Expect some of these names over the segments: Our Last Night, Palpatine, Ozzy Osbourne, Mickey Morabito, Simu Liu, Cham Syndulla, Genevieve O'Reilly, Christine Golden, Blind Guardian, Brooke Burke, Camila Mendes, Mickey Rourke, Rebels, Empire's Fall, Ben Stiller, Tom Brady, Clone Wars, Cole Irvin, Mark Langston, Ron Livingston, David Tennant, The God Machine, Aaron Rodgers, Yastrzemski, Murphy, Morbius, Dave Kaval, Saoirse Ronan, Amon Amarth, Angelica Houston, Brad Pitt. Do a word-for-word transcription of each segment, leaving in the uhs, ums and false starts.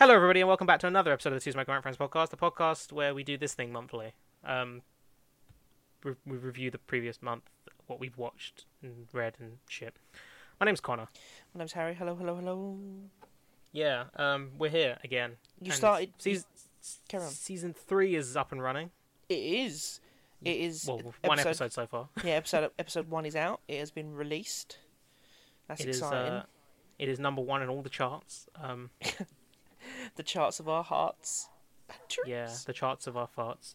Hello, everybody, and welcome back to another episode of the Two Smoking Right Friends podcast, the podcast where we do this thing monthly. Um, re- we review the previous month, what we've watched and read and shit. My name's Connor. My name's Harry. Hello, hello, hello. Yeah, um, we're here again. You and started... Season, carry on. Season three is up and running. It is. It is... Well, episode, one episode so far. Yeah, episode episode one is out. It has been released. That's it exciting. Is, uh, it is number one in all the charts. Um... The charts of our hearts. Yeah, the charts of our farts.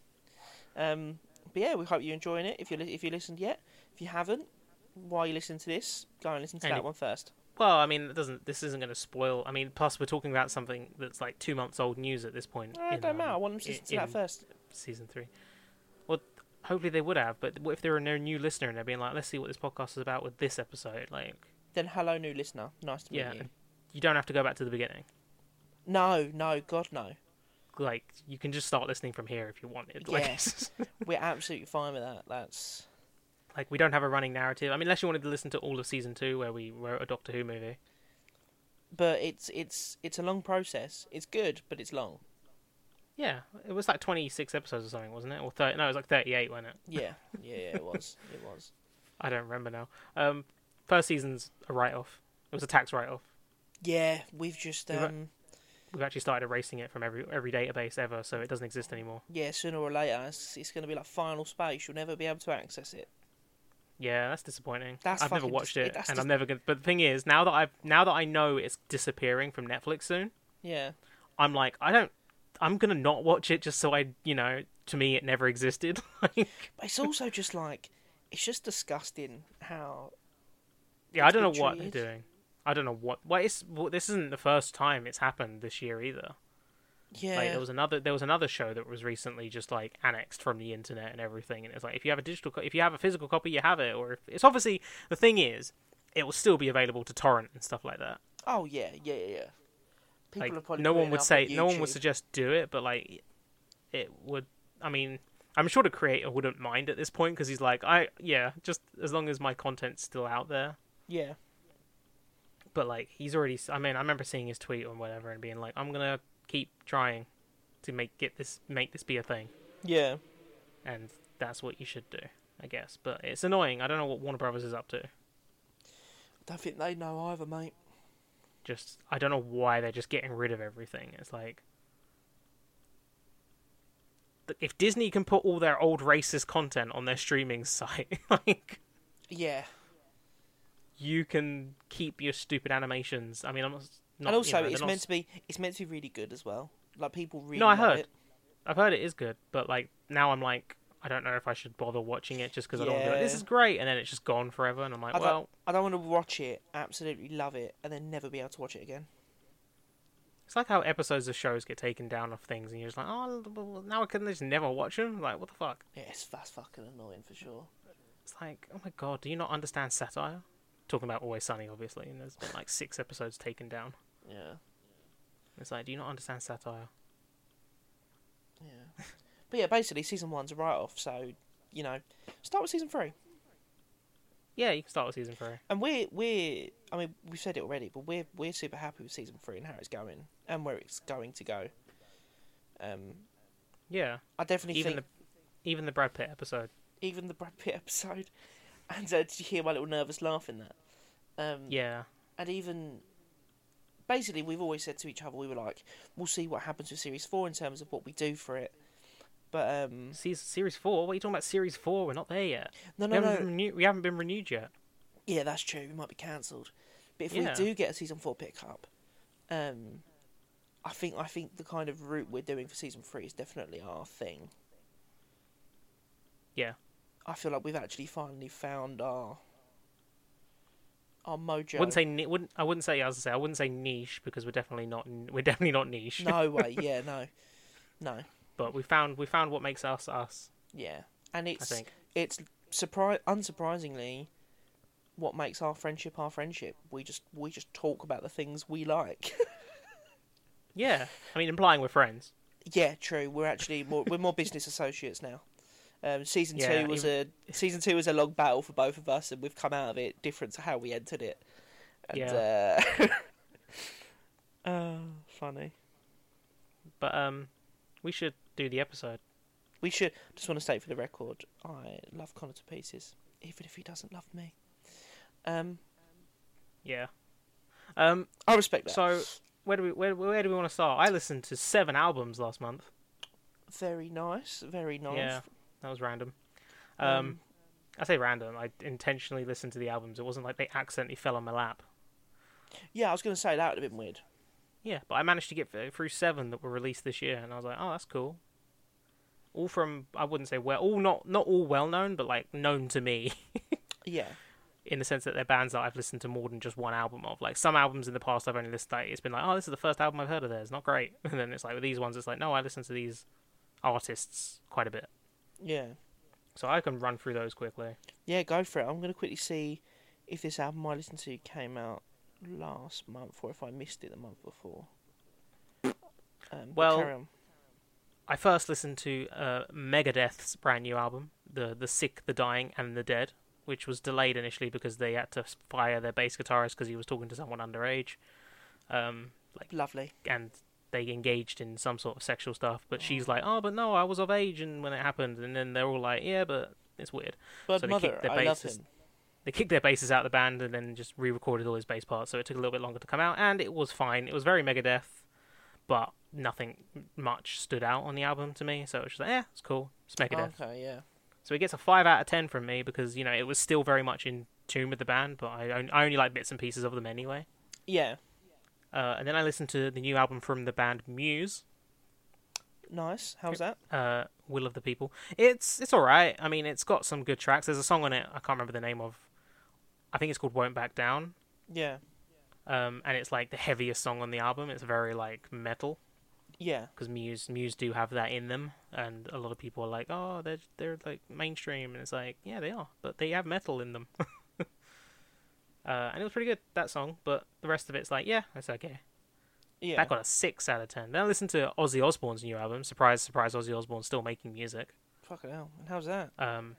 Um, but yeah, we hope you're enjoying it. If you li- if you listened yet, if you haven't, while you listen to this, go and listen to and that it, one first. Well, I mean, it doesn't. This isn't going to spoil. I mean, plus we're talking about something that's like two months old news at this point. No, in, don't um, matter. I want them to listen to that first. Season three. Well, hopefully they would have. But what if they're a new listener and they're being like, "Let's see what this podcast is about with this episode." Like, then hello, new listener. Nice to meet yeah, you. You don't have to go back to the beginning. No, no, God, no. Like, you can just start listening from here if you wanted. Like, yes, we're absolutely fine with that. That's... Like, we don't have a running narrative. I mean, unless you wanted to listen to all of Season two, where we wrote a Doctor Who movie. But it's it's it's a long process. It's good, but it's long. Yeah, it was like twenty-six episodes or something, wasn't it? Or thirty, no, it was like thirty-eight, wasn't it? Yeah, yeah, yeah it was. It was. I don't remember now. Um, first season's a write-off. It was a tax write-off. Yeah, we've just... um. We've got- We've actually started erasing it from every every database ever, so it doesn't exist anymore. Yeah, sooner or later, it's, it's going to be like final space. You'll never be able to access it. Yeah, that's disappointing. That's I've never watched dis- it, and dis- I'm never going. But the thing is, now that I now that I know it's disappearing from Netflix soon, yeah, I'm like, I don't. I'm going to not watch it just so I, you know, to me, it never existed. But it's also just like, it's just disgusting how. Yeah, I don't know treated. what they're doing. I don't know what. Well, it's, well, this isn't the first time it's happened this year either. Yeah, like, there was another. There was another show that was recently just like annexed from the internet and everything. And it's like if you have a digital, co- if you have a physical copy, you have it. Or if, it's obviously the thing is, it will still be available to torrent and stuff like that. Oh yeah, yeah, yeah. People like, are probably no one would say on no one would suggest do it, but like it would. I mean, I'm sure the creator wouldn't mind at this point because he's like, I yeah, just as long as my content's still out there. Yeah. But, like, he's already... I mean, I remember seeing his tweet or whatever and being like, I'm going to keep trying to make get this make this be a thing. Yeah. And that's what you should do, I guess. But it's annoying. I don't know what Warner Brothers is up to. I don't think they know either, mate. Just... I don't know why they're just getting rid of everything. It's like... If Disney can put all their old racist content on their streaming site, like... Yeah. You can keep your stupid animations. I mean, I'm not. not and also, you know, it's not... meant to be. It's meant to be really good as well. Like people really. No, I heard. It. I've heard it is good, but like now I'm like, I don't know if I should bother watching it just because yeah. I don't want to be like, this is great, and then it's just gone forever, and I'm like, I well, I don't want to watch it, absolutely love it, and then never be able to watch it again. It's like how episodes of shows get taken down off things, and you're just like, oh, now I can just never watch them. Like, what the fuck? Yeah, it's that's fucking annoying for sure. It's like, oh my God, do you not understand satire? Talking about Always Sunny, obviously, and there's been like six episodes taken down. Yeah. It's like, do you not understand satire? Yeah. But yeah, basically, season one's a write-off, so, you know, start with season three. Yeah, you can start with season three. And we're, we're I mean, we've said it already, but we're we're super happy with season three and how it's going, and where it's going to go. Um. Yeah. I definitely even think... The, even the Brad Pitt episode. Even the Brad Pitt episode... And uh, did you hear my little nervous laugh in that? Um, yeah. And even... Basically, we've always said to each other, we were like, we'll see what happens with Series four in terms of what we do for it. But, um... Se- series four? What are you talking about, Series four? We're not there yet. No, no, we no. Renew- we haven't been renewed yet. Yeah, that's true. We might be cancelled. But if yeah. we do get a Season four pick-up, um, I think I think the kind of route we're doing for Season three is definitely our thing. Yeah. I feel like we've actually finally found our our mojo. I wouldn't say ni- wouldn't I wouldn't say I was gonna say I wouldn't say niche because we're definitely not we're definitely not niche. No way, yeah, no, no. But we found we found what makes us us. Yeah, and it's I think. it's surpri- unsurprisingly what makes our friendship our friendship. We just we just talk about the things we like. Yeah, I mean, implying we're friends. Yeah, true. We're actually more, we're more business associates now. Um, season yeah, two was even... a season two was a long battle for both of us, and we've come out of it different to how we entered it. And, yeah. Uh... oh, funny. But um, we should do the episode. We should. Just want to state for the record, I love Connor to pieces, even if he doesn't love me. Um, yeah. Um, I respect that. So where do we where where do we want to start? I listened to seven albums last month. Very nice. Very nice. Yeah, that was random. Um, um I say random. I intentionally listened to the albums. It wasn't like they accidentally fell on my lap. Yeah, I was going to say that would have been weird. Yeah, but I managed to get through seven that were released this year, and I was like, oh, that's cool. All from, I wouldn't say well, all not not all well-known, but like known to me. Yeah. In the sense that they're bands that I've listened to more than just one album of. Like some albums in the past I've only listened to, like, it's been like, oh, this is the first album I've heard of theirs. Not great. And then it's like with these ones, it's like, no, I listen to these artists quite a bit. Yeah. So I can run through those quickly. Yeah, go for it. I'm going to quickly see if this album I listened to came out last month or if I missed it the month before. Um, well, carry on. I first listened to uh, Megadeth's brand new album, the The Sick, The Dying and The Dead, which was delayed initially because they had to fire their bass guitarist because he was talking to someone underage. Um, like Lovely. And they engaged in some sort of sexual stuff, but she's like, oh, but no, I was of age and when it happened, and then they're all like, yeah, but it's weird. But so they mother, kicked their I basses, love him. They kicked their basses out of the band and then just re-recorded all his bass parts, so it took a little bit longer to come out, and it was fine. It was very Megadeth, but nothing much stood out on the album to me, so it was just like, yeah, it's cool. It's Megadeth. Okay, yeah. So it gets a five out of ten from me because, you know, it was still very much in tune with the band, but I, on- I only like bits and pieces of them anyway. Yeah. Uh, and then I listened to the new album from the band Muse. Nice. How's that? Uh, Will of the People. It's it's all right. I mean, it's got some good tracks. There's a song on it I can't remember the name of. I think it's called Won't Back Down. Yeah. Um, and it's like the heaviest song on the album. It's very like metal. Yeah. Because Muse Muse do have that in them, and a lot of people are like, oh, they're they're like mainstream, and it's like, yeah, they are, but they have metal in them. Uh, and it was pretty good, that song, but the rest of it's like, yeah, that's okay. Yeah. That got a six out of ten. Then I listened to Ozzy Osbourne's new album. Surprise, surprise, Ozzy Osbourne's still making music. Fucking hell. And how's that? Um,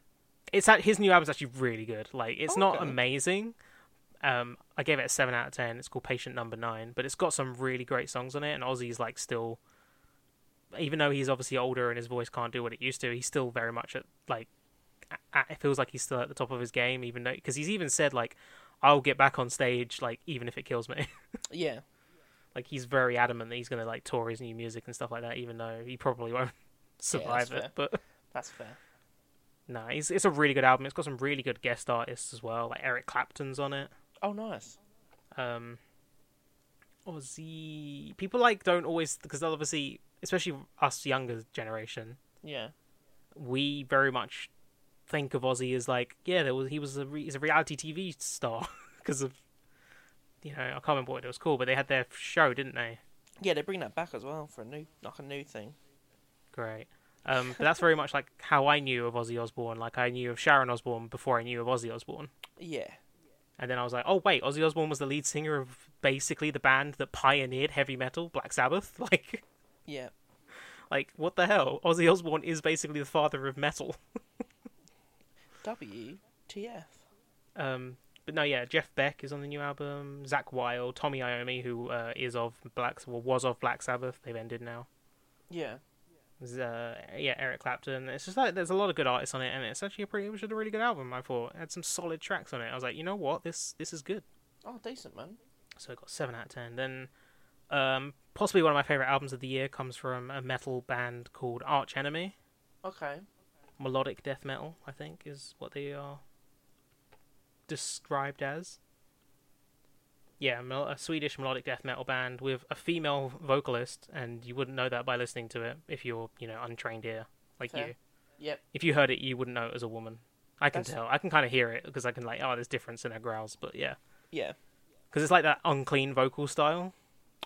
it's at, his new album's actually really good. Like, it's oh, not okay. amazing. Um, I gave it a seven out of ten. It's called Patient Number nine, but it's got some really great songs on it, and Ozzy's, like, still... Even though he's obviously older and his voice can't do what it used to, he's still very much at, like... At, it feels like he's still at the top of his game, even though... Because he's even said, like... I'll get back on stage, like, even if it kills me. Yeah. Like, he's very adamant that he's going to, like, tour his new music and stuff like that, even though he probably won't survive yeah, it. Fair. But that's fair. Nah, it's, it's a really good album. It's got some really good guest artists as well. Like, Eric Clapton's on it. Oh, nice. Um, Ozzy... People, like, don't always... Because, obviously, especially us younger generation. Yeah. We very much... think of Ozzy as like, yeah, there was he was a re- he's a reality T V star because of, you know, I can't remember what it was called, but they had their show, didn't they? Yeah, they bring that back as well for a new like a new thing. Great, um, but that's very much like how I knew of Ozzy Osbourne. Like I knew of Sharon Osbourne before I knew of Ozzy Osbourne. Yeah, and then I was like, oh wait, Ozzy Osbourne was the lead singer of basically the band that pioneered heavy metal, Black Sabbath. Like, yeah, like what the hell? Ozzy Osbourne is basically the father of metal. W T F. Um, but no, yeah, Jeff Beck is on the new album. Zakk Wylde, Tommy Iommi, who uh, is of Black, well, was of Black Sabbath. They've ended now. Yeah. Uh, yeah, Eric Clapton. It's just like there's a lot of good artists on it, and it's actually a pretty, it was a really good album. I thought it had some solid tracks on it. I was like, you know what, this this is good. Oh, decent man. So it got seven out of ten. Then, um, possibly one of my favorite albums of the year comes from a metal band called Arch Enemy. Okay. Melodic death metal, I think, is what they are described as. Yeah, a Swedish melodic death metal band with a female vocalist, and you wouldn't know that by listening to it if you're, you know, untrained ear, like Fair. You. Yep. If you heard it, you wouldn't know it was a woman. I can That's... tell. I can kind of hear it, because I can, like, oh, there's difference in her growls, but yeah. Yeah. Because it's like that unclean vocal style.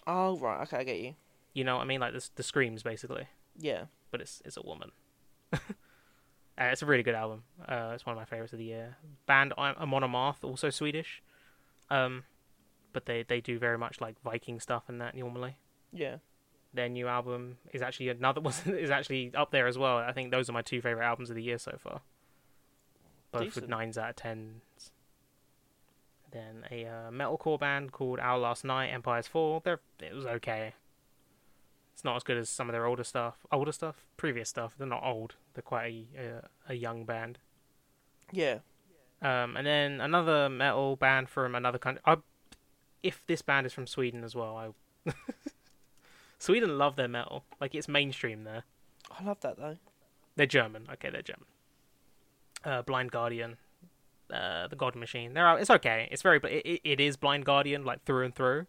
Oh, right, okay, I get you. You know what I mean? Like, the, the screams, basically. Yeah. But it's it's a woman. Uh, it's a really good album. Uh, it's one of my favourites of the year. Band Amon Amarth, also Swedish. Um, but they, they do very much like Viking stuff and that normally. Yeah. Their new album is actually another one is actually up there as well. I think those are my two favourite albums of the year so far. Both Decent. With nines out of tens. Then a uh, metalcore band called Our Last Night, Empire's Fall. They're, it was okay. It's not as good as some of their older stuff, older stuff, previous stuff. They're not old. They're quite a, a, a young band. Yeah. Um, and then another metal band from another country. I, if this band is from Sweden as well, I Sweden love their metal. Like, it's mainstream there. I love that, though. They're German. Okay, they're German. Uh, Blind Guardian, uh, The God Machine. They're out. It's okay. It's very. It, it is Blind Guardian, like, through and through.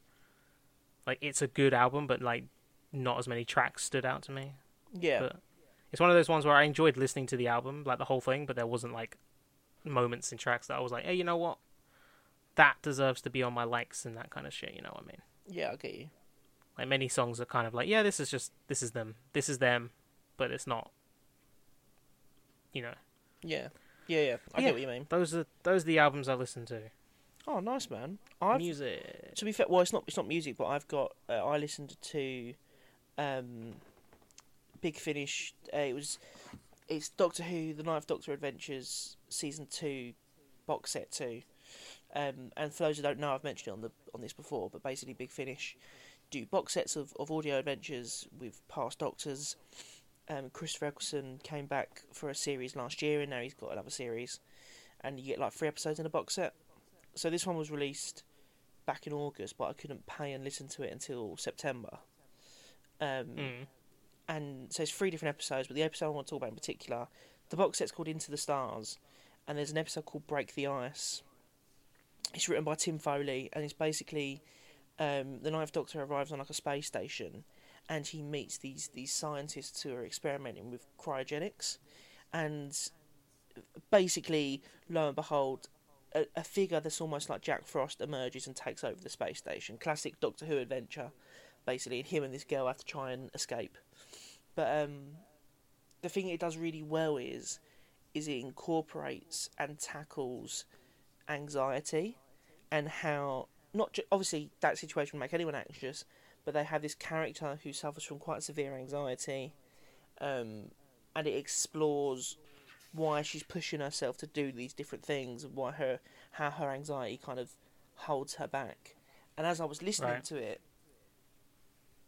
Like, it's a good album, but, like, not as many tracks stood out to me. Yeah. But it's one of those ones where I enjoyed listening to the album, like, the whole thing, but there wasn't, like, moments in tracks that I was like, hey, you know what? That deserves to be on my likes and that kind of shit, you know what I mean? Yeah, okay. Like, many songs are kind of like, yeah, this is just, this is them. This is them, but it's not, you know. Yeah. Yeah, yeah. I yeah, get what you mean. Those are those are the albums I listen to. Oh, nice, man. I've, music. To be fair, well, it's not, it's not music, but I've got, uh, I listened to um, Big Finish. Uh, it was, it's Doctor Who, The Ninth Doctor Adventures, Season two, Box Set two. Um, and for those who don't know, I've mentioned it on the on this before, but basically Big Finish do box sets of, of audio adventures with past Doctors. Um, Christopher Eccleston came back for a series last year, and now he's got another series. And you get like three episodes in a box set. So this one was released back in August, but I couldn't pay and listen to it until September. Um, mm. And so it's three different episodes, but the episode I want to talk about in particular, the box set's called Into the Stars, and there's an episode called Break the Ice. It's written by Tim Foley, and it's basically um, the Ninth Doctor arrives on like a space station, and he meets these these scientists who are experimenting with cryogenics, and basically, lo and behold, a, a figure that's almost like Jack Frost emerges and takes over the space station. Classic Doctor Who adventure, basically, and him and this girl have to try and escape. But um, the thing it does really well is, is it incorporates and tackles anxiety, and how not ju- obviously that situation would make anyone anxious, but they have this character who suffers from quite severe anxiety, um, and it explores why she's pushing herself to do these different things, and why her how her anxiety kind of holds her back. And as I was listening right. to it,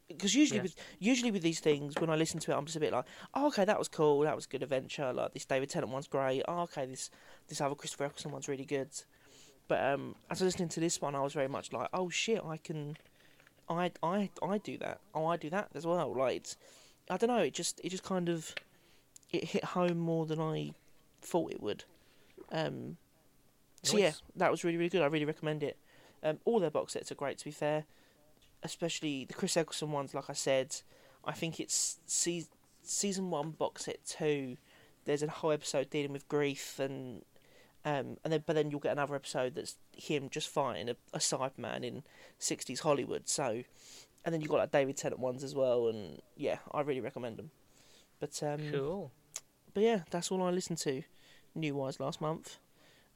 because usually yeah. with usually with these things, when I listen to it, I'm just a bit like, oh, okay, that was cool, that was a good adventure. Like, this David Tennant one's great. Oh, okay, this this other Christopher Eccleston one's really good. But um, as I was listening to this one, I was very much like, oh shit, I can, I I I do that. Oh, I do that as well. Like, it's, I don't know. It just it just kind of it hit home more than I thought it would. Um, so yeah, that was really really good. I really recommend it. Um, all their box sets are great. To be fair, especially the Chris Eccleston ones. Like I said, I think it's se- season one box set two. There's a whole episode dealing with grief, and um, and then but then you'll get another episode that's him just fighting a, a Cyberman in sixties Hollywood. So, and then you've got like David Tennant ones as well, and yeah, I really recommend them. But um, cool. But yeah, that's all I listened to new wise last month.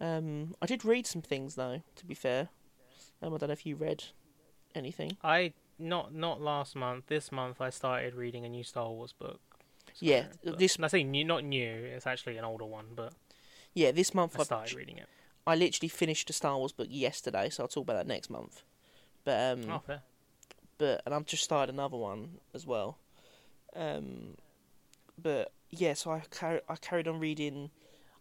Um, I did read some things though. To be fair, um, I don't know if you read anything. I not not last month. This month I started reading a new Star Wars book. So, yeah, this. I say new, not new. It's actually an older one, but yeah, this month I, I started reading it. I literally finished a Star Wars book yesterday, so I'll talk about that next month. But um, oh, fair. But and I've just started another one as well. Um, but yeah, so I car- I carried on reading.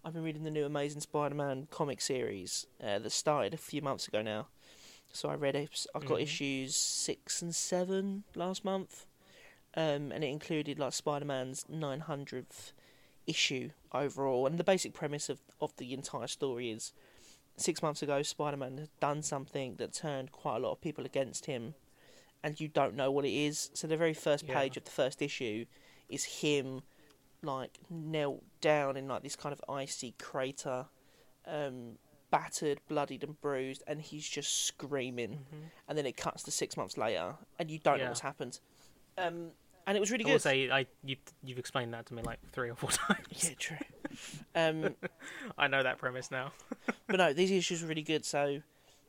I've been reading the new Amazing Spider-Man comic series uh, that started a few months ago now. So I read, I got mm-hmm. issues six and seven last month, um, and it included like Spider-Man's nine hundredth issue overall. And the basic premise of, of the entire story is, six months ago, Spider-Man had done something that turned quite a lot of people against him, and you don't know what it is. So the very first page yeah. of the first issue is him, like, knelt down in like this kind of icy crater. Um, battered, bloodied and bruised, and he's just screaming mm-hmm. and then it cuts to six months later and you don't yeah. know what's happened, um, and it was really I good say, I you, you've explained that to me like three or four times. Yeah, true. um, I know that premise now. But no, these issues were really good. So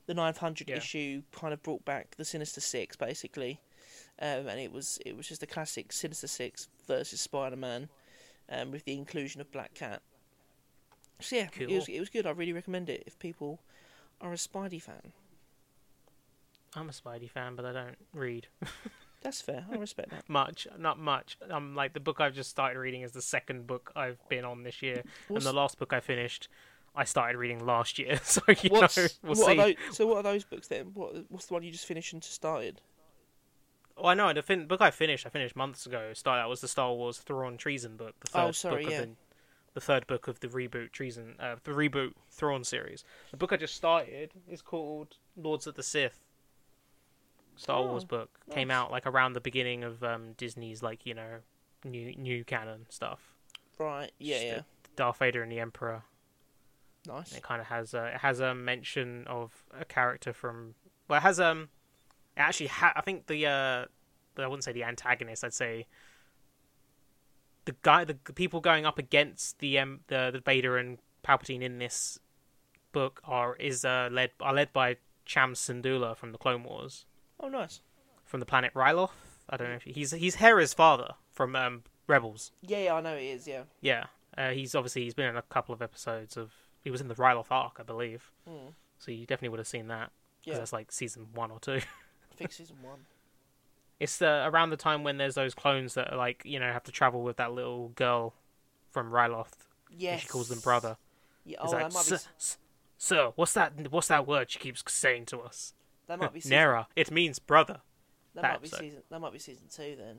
the nine hundred yeah. issue kind of brought back the Sinister Six basically, um, and it was it was just a classic Sinister Six versus Spider-Man, um, with the inclusion of Black Cat. So yeah, cool. it was it was good. I really recommend it if people are a Spidey fan. I'm a Spidey fan, but I don't read. That's fair. I respect that. Much, not much. Um, like the book I've just started reading is the second book I've been on this year, what's... and the last book I finished, I started reading last year. So you what's... know, we'll what see. Are those... So what are those books then? What What's the one you just finished and started? Oh, I know. The fin- book I finished, I finished months ago. Start that was the Star Wars Thrawn Treason book. The third oh, sorry, book yeah. Of the, the third book of the reboot Treason, uh, the reboot Thrawn series. The book I just started is called Lords of the Sith. Star oh, Wars book nice. Came out like around the beginning of um, Disney's like you know new new canon stuff. Right. Yeah. Just yeah. The, Darth Vader and the Emperor. Nice. And it kind of has a, it has a mention of a character from well it has um. Actually, ha- I think the, uh, the, I wouldn't say the antagonist, I'd say the guy, the, the people going up against the, um, the the Vader and Palpatine in this book are is uh, led are led by Cham Syndulla from the Clone Wars. Oh, nice. From the planet Ryloth. I don't know if he, he's he's Hera's father from um, Rebels. Yeah, yeah, I know he is. Yeah. Yeah, uh, he's obviously he's been in a couple of episodes of he was in the Ryloth arc, I believe. Mm. So you definitely would have seen that. Yeah, that's like season one or two. I think season one. It's uh, around the time when there's those clones that are like, you know, have to travel with that little girl from Ryloth. Yes. She calls them brother. Yeah, oh, like, that might be... Sir, what's that, what's that word she keeps saying to us? That might be season... Nera. It means brother. That, that might be episode. season That might be season two then.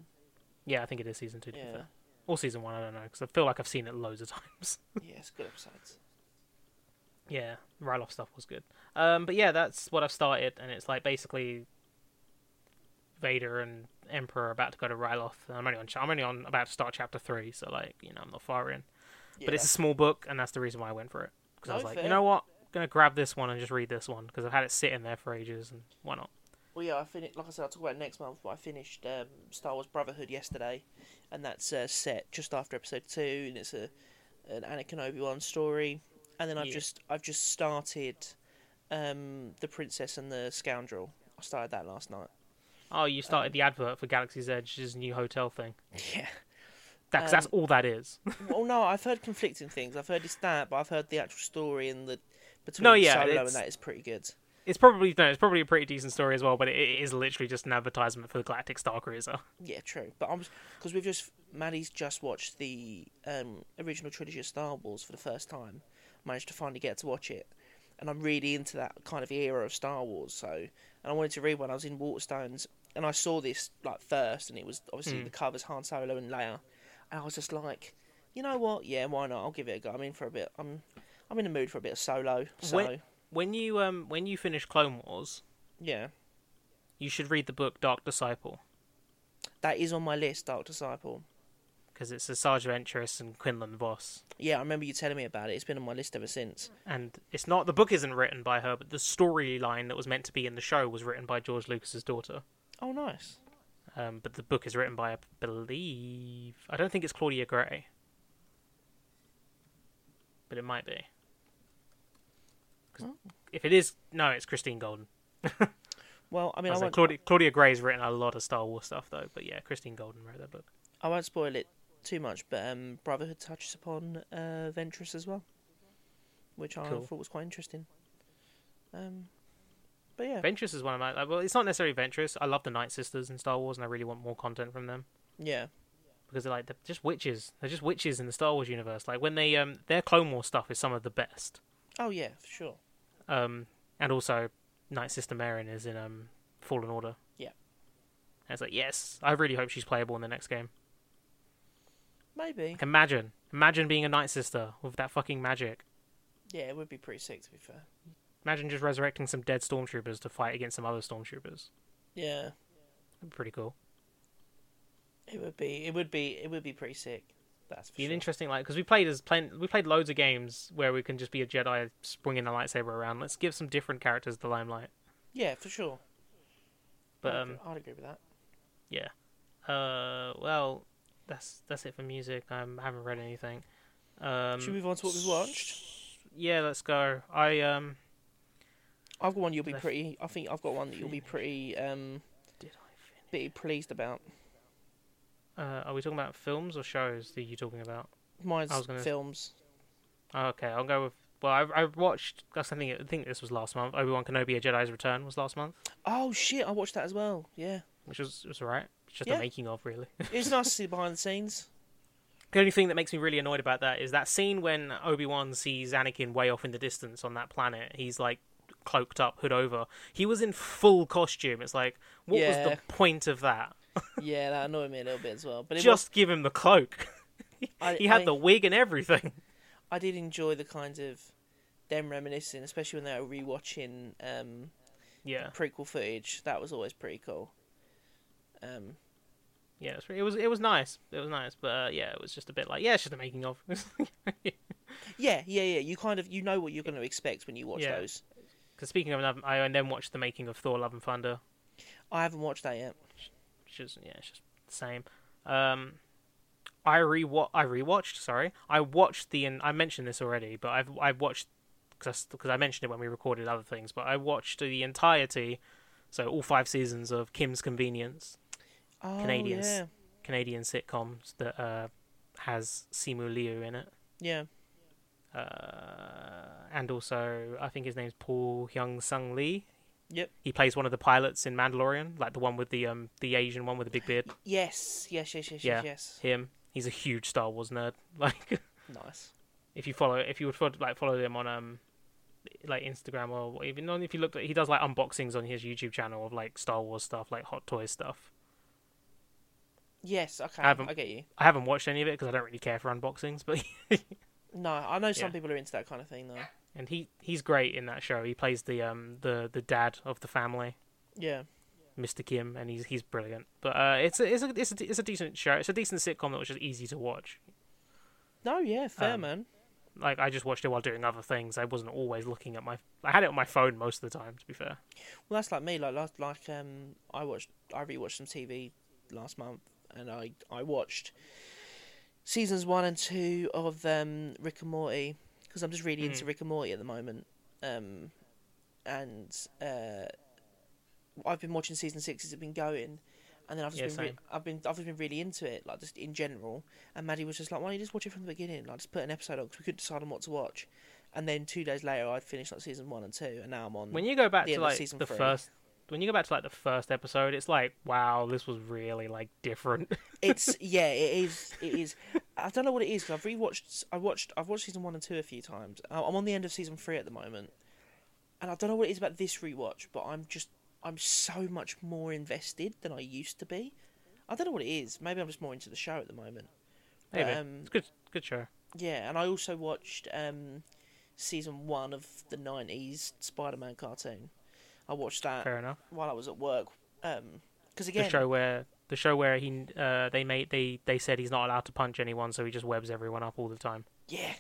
Yeah, I think it is season two. Yeah. Or season one, I don't know, because I feel like I've seen it loads of times. Yeah, it's good episodes. Yeah, Ryloth stuff was good. Um, but yeah, that's what I've started, and it's like basically... Vader and Emperor are about to go to Ryloth. I'm only on. Ch- I'm only on about to start chapter three, so like you know, I'm not far in. Yeah. But it's a small book, and that's the reason why I went for it because no, I was like, fair. You know what, I'm gonna grab this one and just read this one because I've had it sitting there for ages, and why not? Well, yeah, I finished. Like I said, I'll talk about it next month. But I finished um, Star Wars Brotherhood yesterday, and that's uh, set just after Episode Two, and it's a an Anakin Obi-Wan story. And then I've yeah. just I've just started um, The Princess and the Scoundrel. I started that last night. Oh, you started um, the advert for Galaxy's Edge's new hotel thing. Yeah. That, 'cause um, that's all that is. Well, no, I've heard conflicting things. I've heard it's that, but I've heard the actual story and the between no, yeah, Solo and that is pretty good. It's probably no, it's probably a pretty decent story as well, but it, it is literally just an advertisement for the Galactic Star Cruiser. Yeah, true. But I was because we've just Maddie's just watched the um, original trilogy of Star Wars for the first time. Managed to finally get to watch it. And I'm really into that kind of era of Star Wars. So, and I wanted to read one. I was in Waterstones, and I saw this like first, and it was obviously mm. the covers Han Solo and Leia, and I was just like, you know what? Yeah, why not? I'll give it a go. I'm in for a bit. I'm, I'm in the mood for a bit of Solo. So when, when you um when you finish Clone Wars, yeah, you should read the book Dark Disciple. That is on my list, Dark Disciple. Because it's Asajj Ventress and Quinlan Vos. Yeah, I remember you telling me about it. It's been on my list ever since. And it's not the book isn't written by her, but the storyline that was meant to be in the show was written by George Lucas's daughter. Oh, nice. Um, but the book is written by, I believe... I don't think it's Claudia Gray. But it might be. Oh. If it is... No, it's Christine Golden. Well, I mean... I I like, Claudia, Claudia Gray's written a lot of Star Wars stuff, though. But yeah, Christine Golden wrote that book. I won't spoil it too much, but um, Brotherhood touches upon uh, Ventress as well, which I cool. thought was quite interesting. Um, but yeah, Ventress is one of my like, well, it's not necessarily Ventress. I love the Night Sisters in Star Wars, and I really want more content from them. Yeah, because they're like they're just witches. They're just witches in the Star Wars universe. Like when they um, their Clone Wars stuff is some of the best. Oh yeah, for sure. Um, and also Night Sister Merrin is in um Fallen Order. Yeah, and it's like yes, I really hope she's playable in the next game. Maybe. Like imagine. Imagine being a Night Sister with that fucking magic. Yeah, it would be pretty sick, to be fair. Imagine just resurrecting some dead stormtroopers to fight against some other stormtroopers. Yeah. That'd be pretty cool. It would be it would be it would be pretty sick. That's for be sure. An interesting like because we played as plain, we played loads of games where we can just be a Jedi swinging a lightsaber around. Let's give some different characters the limelight. Yeah, for sure. But I'd, um, I'd agree with that. Yeah. Uh well, That's that's it for music. Um, I haven't read anything. Um, Should we move on to what we watched? Yeah, let's go. I um, I've got one you'll be pretty. I think I've got one that you'll be pretty um, did I pretty pleased about. Uh, are we talking about films or shows? That you talking about? Mine's I was gonna... films. Oh, okay, I'll go with. Well, I I watched. That's something. I think this was last month. Obi-Wan Kenobi: A Jedi's Return was last month. Oh shit! I watched that as well. Yeah. which was, was alright. It's just yeah. the making of, really. It was nice to see behind the scenes. The only thing that makes me really annoyed about that is that scene when Obi-Wan sees Anakin way off in the distance on that planet. He's like cloaked up, hood over. He was in full costume. It's like, what yeah. was the point of that? Yeah, that annoyed me a little bit as well. But it just was... give him the cloak. I, he had I, the wig and everything. I did enjoy the kind of them reminiscing, especially when they were rewatching um, yeah. prequel footage. That was always pretty cool. Um, yeah, it was, it was it was nice. It was nice, but uh, yeah, it was just a bit like yeah, it's just the making of. yeah, yeah, yeah. You kind of you know what you're going to expect when you watch yeah. those. Because speaking of, I then watched the making of Thor: Love and Thunder. I haven't watched that yet. Which is yeah, it's just the same. Um, I re I rewatched. Sorry, I watched the and I mentioned this already, but I've I've watched because I mentioned it when we recorded other things. But I watched the entirety, so all five seasons of Kim's Convenience, oh, Canadian yeah. Canadian sitcoms that uh, has Simu Liu in it. Yeah. Uh, and also, I think his name's Paul Hyung-Sung Lee. Yep. He plays one of the pilots in Mandalorian, like the one with the um the Asian one with the big beard. Yes, yes, yes, yes, yeah, yes. Him. He's a huge Star Wars nerd. Like, nice. If you follow, if you would follow, like follow him on um, like Instagram or even if you look, at, he does like unboxings on his YouTube channel of like Star Wars stuff, like hot toy stuff. Yes, okay, I, I get you. I haven't watched any of it because I don't really care for unboxings, but. No, I know some yeah. people are into that kind of thing though. And he, he's great in that show. He plays the um the, the dad of the family. Yeah. Mister Kim, and he's he's brilliant. But uh, it's a, it's a, it's a, it's a decent show. It's a decent sitcom that was just easy to watch. No, yeah, fair um, man. Like I just watched it while doing other things. I wasn't always looking at my. I had it on my phone most of the time. To be fair. Well, that's like me. Like last, like um, I watched. I rewatched some T V last month, and I I watched seasons one and two of um Rick and Morty. Because I'm just really into mm. Rick and Morty at the moment, um, and uh, I've been watching season six as it's been going, and then I've just yeah, been re- I've been I've just been really into it, like just in general. And Maddie was just like, "Why don't you just watch it from the beginning?" Like, I just put an episode on because we couldn't decide on what to watch. And then two days later, I'd finished like season one and two, and now I'm on. When you go back the to like the three. first, when you go back to like the first episode, it's like, wow, this was really like different. It's yeah, it is. It is. I don't know what it is because I've rewatched. I watched. I've watched season one and two a few times. I'm on the end of season three at the moment, and I don't know what it is about this rewatch, but I'm just. I'm so much more invested than I used to be. I don't know what it is. Maybe I'm just more into the show at the moment. But, Maybe um, it's good. Good show. Yeah, and I also watched um, season one of the nineties Spider-Man cartoon. I watched that. Fair enough. While I was at work, because um, again, the show where. The show where he, uh, they made they, they said he's not allowed to punch anyone, so he just webs everyone up all the time. Yeah,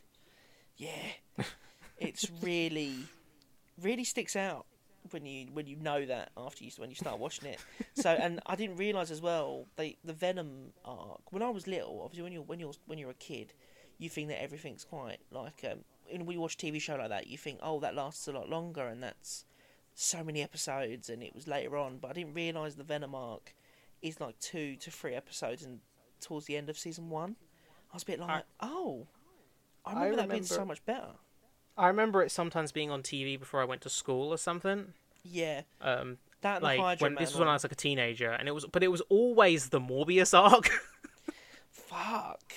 yeah, it's really, really sticks out when you when you know that after you when you start watching it. So and I didn't realise as well they the Venom arc. When I was little, obviously when you're when you're when you're a kid, you think that everything's quite like um, and we watch a T V show like that. You think oh that lasts a lot longer and that's so many episodes and it was later on, but I didn't realise the Venom arc. Is like two to three episodes and towards the end of season one. I was a bit like, I, oh, I remember I that remember, being so much better. I remember it sometimes being on T V before I went to school or something. Yeah. Um, that and like, the Hydra when, Man. This was when I was like a teenager, and it was, but it was always the Morbius arc. Fuck.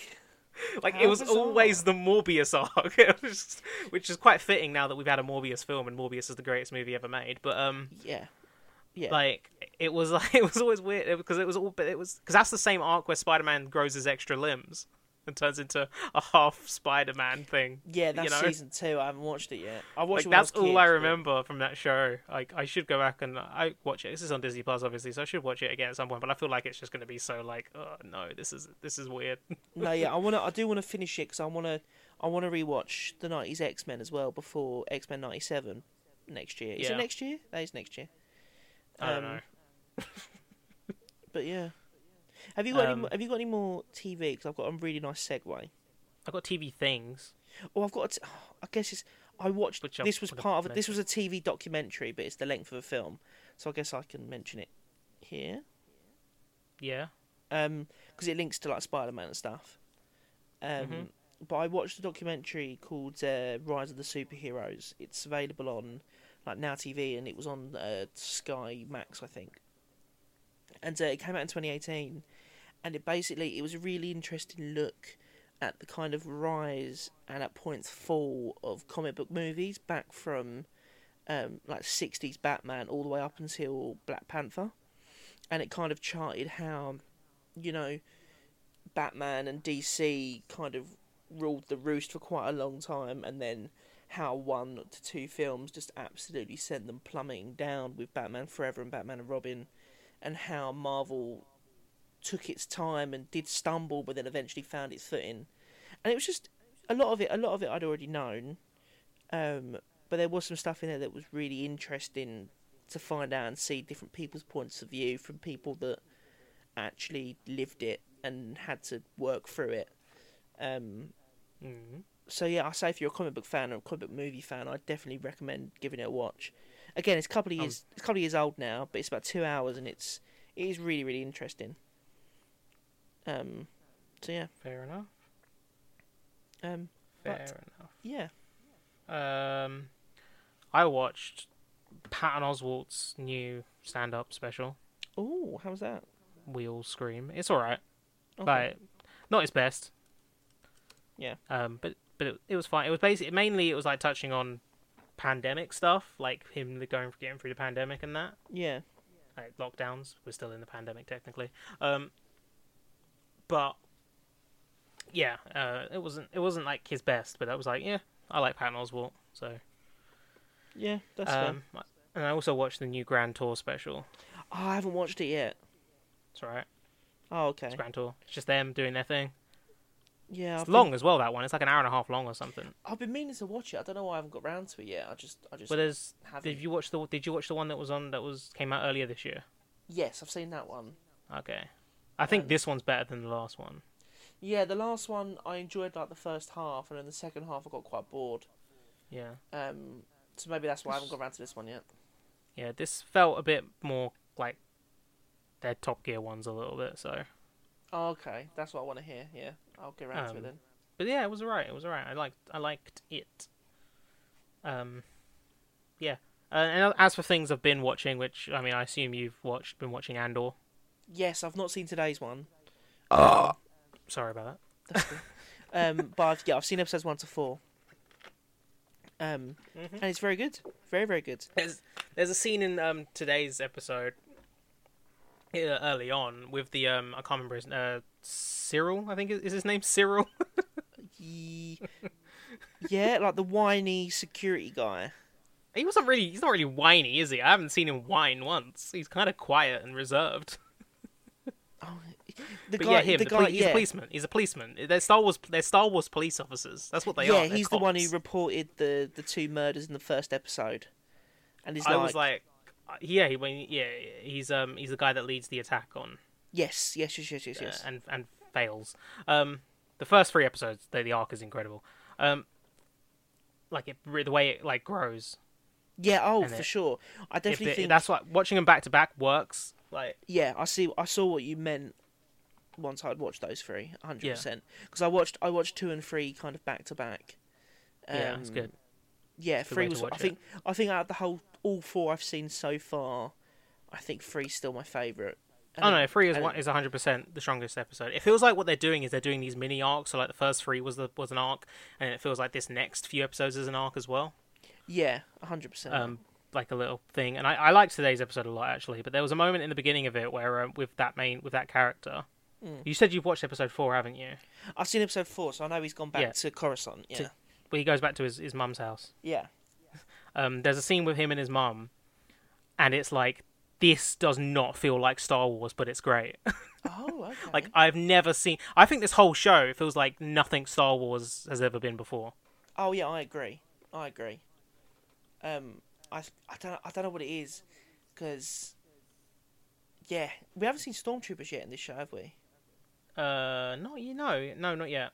Like, How it was bizarre. always the Morbius arc, just, which is quite fitting now that we've had a Morbius film, and Morbius is the greatest movie ever made, but... um. Yeah. Yeah. Like it was like it was always weird because it was all but it was because that's the same arc where Spider-Man grows his extra limbs and turns into a half Spider-Man thing. Yeah, that's you know? season two. I haven't watched it yet. I watched like, it that's I was all kid, I remember but... from that show. Like I should go back and I watch it. This is on Disney Plus, obviously, so I should watch it again at some point. But I feel like it's just going to be so like, oh no, this is this is weird. No, yeah, I want to. I do want to finish it because I want to. I want to rewatch the nineties X-Men as well before X-Men ninety-seven next year. Is yeah. it next year? That is next year. I don't um, know. But yeah, have you got um, any, have you got any more T V? Because I've got a really nice segue. I've got T V things. Oh, I've got. A t- oh, I guess it's. I watched. Which this was part of. This was a T V documentary, but it's the length of a film, so I guess I can mention it here. Yeah. Um, because it links to like Spider-Man and stuff. Um, mm-hmm. But I watched a documentary called uh, "Rise of the Superheroes." It's available on. Like Now T V, and it was on uh, Sky Max, I think. and uh, it came out in twenty eighteen, and it basically, it was a really interesting look at the kind of rise and at points fall of comic book movies back from um, like sixties Batman all the way up until Black Panther, and it kind of charted how, you know, Batman and D C kind of ruled the roost for quite a long time, and then how one to two films just absolutely sent them plummeting down with Batman Forever and Batman and Robin, and how Marvel took its time and did stumble but then eventually found its footing. And it was just a lot of it a lot of it I'd already known, um, but there was some stuff in there that was really interesting to find out and see different people's points of view from people that actually lived it and had to work through it. Um, mm-hmm. So yeah, I say if you're a comic book fan or a comic book movie fan, I definitely recommend giving it a watch. Again, it's a couple of years, um, it's a couple of years old now, but it's about two hours and it's it is really really interesting. Um, so yeah, fair enough. Um, fair but, enough. Yeah. Um, I watched Patton Oswalt's new stand-up special. Oh, how was that? We All Scream. It's all right. Okay. Like, not its best. Yeah. Um, but but it, it was fine. It was basically mainly it was like touching on pandemic stuff, like him going getting through the pandemic and that. Yeah. Like lockdowns. We're still in the pandemic technically. Um, but yeah, uh, it wasn't it wasn't like his best, but I was like, yeah, I like Patton Oswalt, so. Yeah, that's um, fair. And I also watched the new Grand Tour special. Oh, I haven't watched it yet. It's alright. Oh, okay. It's Grand Tour. It's just them doing their thing. Yeah. It's I've long been... as well, that one. It's like an hour and a half long or something. I've been meaning to watch it. I don't know why I haven't got round to it yet. I just I just well, there's, haven't. Did you watch the did you watch the one that was on that was came out earlier this year? Yes, I've seen that one. Okay. I think um, this one's better than the last one. Yeah, the last one I enjoyed like the first half, and then the second half I got quite bored. Yeah. Um so maybe that's why I haven't got round to this one yet. Yeah, this felt a bit more like their Top Gear ones a little bit, so. Oh, okay, that's what I want to hear. Yeah, I'll get around um, to it then. But yeah, it was alright. It was alright. I liked. I liked it. Um, yeah. Uh, and as for things I've been watching, which I mean, I assume you've watched, been watching Andor. Yes, I've not seen today's one. Ah, um, sorry about that. That's cool. um, but I've, yeah, I've seen episodes one to four. Um, mm-hmm. And it's very good. Very very good. There's there's a scene in um today's episode. Early on, with the um, I can't remember his uh, Cyril. I think is, is his name Cyril. Yeah, like the whiny security guy. He wasn't really. He's not really whiny, is he? I haven't seen him whine once. He's kind of quiet and reserved. Oh, the but guy. Yeah, him. The the guy poli- yeah. He's a policeman. He's a policeman. They're Star Wars. They're Star Wars police officers. That's what they yeah, are. Yeah, he's cops. The one who reported the, the two murders in the first episode. And he's I like... was like. Yeah, he when yeah he's um he's the guy that leads the attack on. Yes, yes, yes, yes, yes, yes. Uh, and and fails. Um, the first three episodes, the, the arc is incredible. Um, like it the way it like grows. Yeah, oh for it, sure. I definitely it, think that's what watching them back to back works. Like yeah, I see. I saw what you meant. Once I'd watched those three, a hundred percent. Because I watched I watched two and three kind of back to back. Yeah, that's good. Yeah, three was. I think it. I think out of the whole. All four I've seen so far, I think three's still my favourite. Oh no, three is one is a hundred percent the strongest episode. It feels like what they're doing is they're doing these mini arcs. So like the first three was the was an arc, and it feels like this next few episodes is an arc as well. Yeah, a hundred percent. Um, like a little thing, and I, I liked today's episode a lot actually. But there was a moment in the beginning of it where um, with that main with that character, mm. you said you've watched episode four, haven't you? I've seen episode four, so I know he's gone back yeah. to Coruscant. Yeah, to, well, he goes back to his his mum's house. Yeah. Um, there's a scene with him and his mum, and it's like, this does not feel like Star Wars, but it's great. Oh, okay. Like, I've never seen... I think this whole show feels like nothing Star Wars has ever been before. Oh, yeah, I agree. I agree. Um, I I don't, I don't know what it is, because... Yeah, we haven't seen Stormtroopers yet in this show, have we? Uh, no, you know. No, not yet.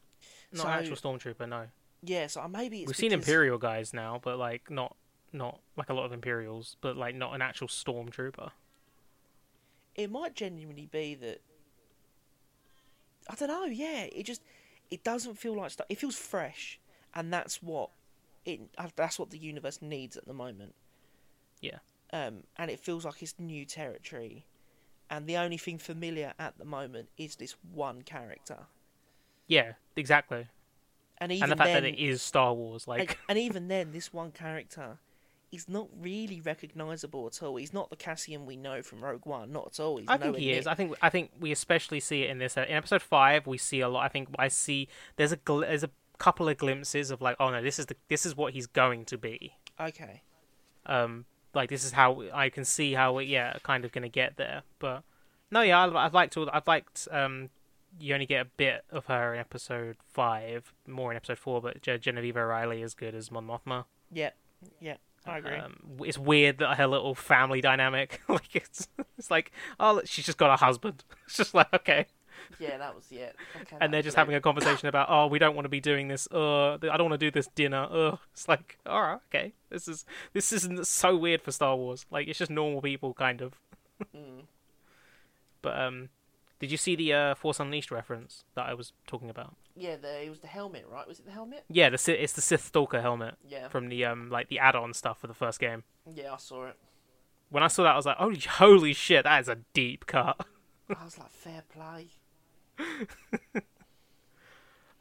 Not so, actual Stormtrooper, no. Yeah, so maybe it's We've because... seen Imperial guys now, but, like, not... Not like a lot of Imperials, but like not an actual stormtrooper. It might genuinely be that I don't know. Yeah, it just it doesn't feel like stuff. It feels fresh, and that's what it that's what the universe needs at the moment. Yeah. Um, and it feels like it's new territory, and the only thing familiar at the moment is this one character. Yeah, exactly. And even and the fact then, that it is Star Wars, like, and, and even then, this one character is not really recognisable at all. He's not the Cassian we know from Rogue One, not at all. He's I think he is. It. I think I think we especially see it in this. In Episode Five, we see a lot. I think I see there's a gl- there's a couple of glimpses of like, oh no, this is the this is what he's going to be. Okay. Um, like this is how I can see how we, yeah, kind of going to get there. But no, yeah, I, I'd like to. I'd like to, um. You only get a bit of her in episode five, more in episode four, but Genevieve O'Reilly is good as Mon Mothma. Yeah, yeah, I agree. Um, it's weird that her little family dynamic, like, it's it's like, oh, she's just got a husband. It's just like, okay. Yeah, that was, yeah. Okay, and they're just having it. a conversation about, oh, we don't want to be doing this, uh, I don't want to do this dinner, uh. It's like, all right, okay, this is, this isn't so weird for Star Wars. Like, it's just normal people, kind of. mm. But, um... Did you see the uh, Force Unleashed reference that I was talking about? Yeah, the, it was the helmet, right? Was it the helmet? Yeah, the it's the Sith Stalker helmet. Yeah. From the um, like the add-on stuff for the first game. Yeah, I saw it. When I saw that, I was like, "Holy, holy shit! That is a deep cut." I was like, "Fair play."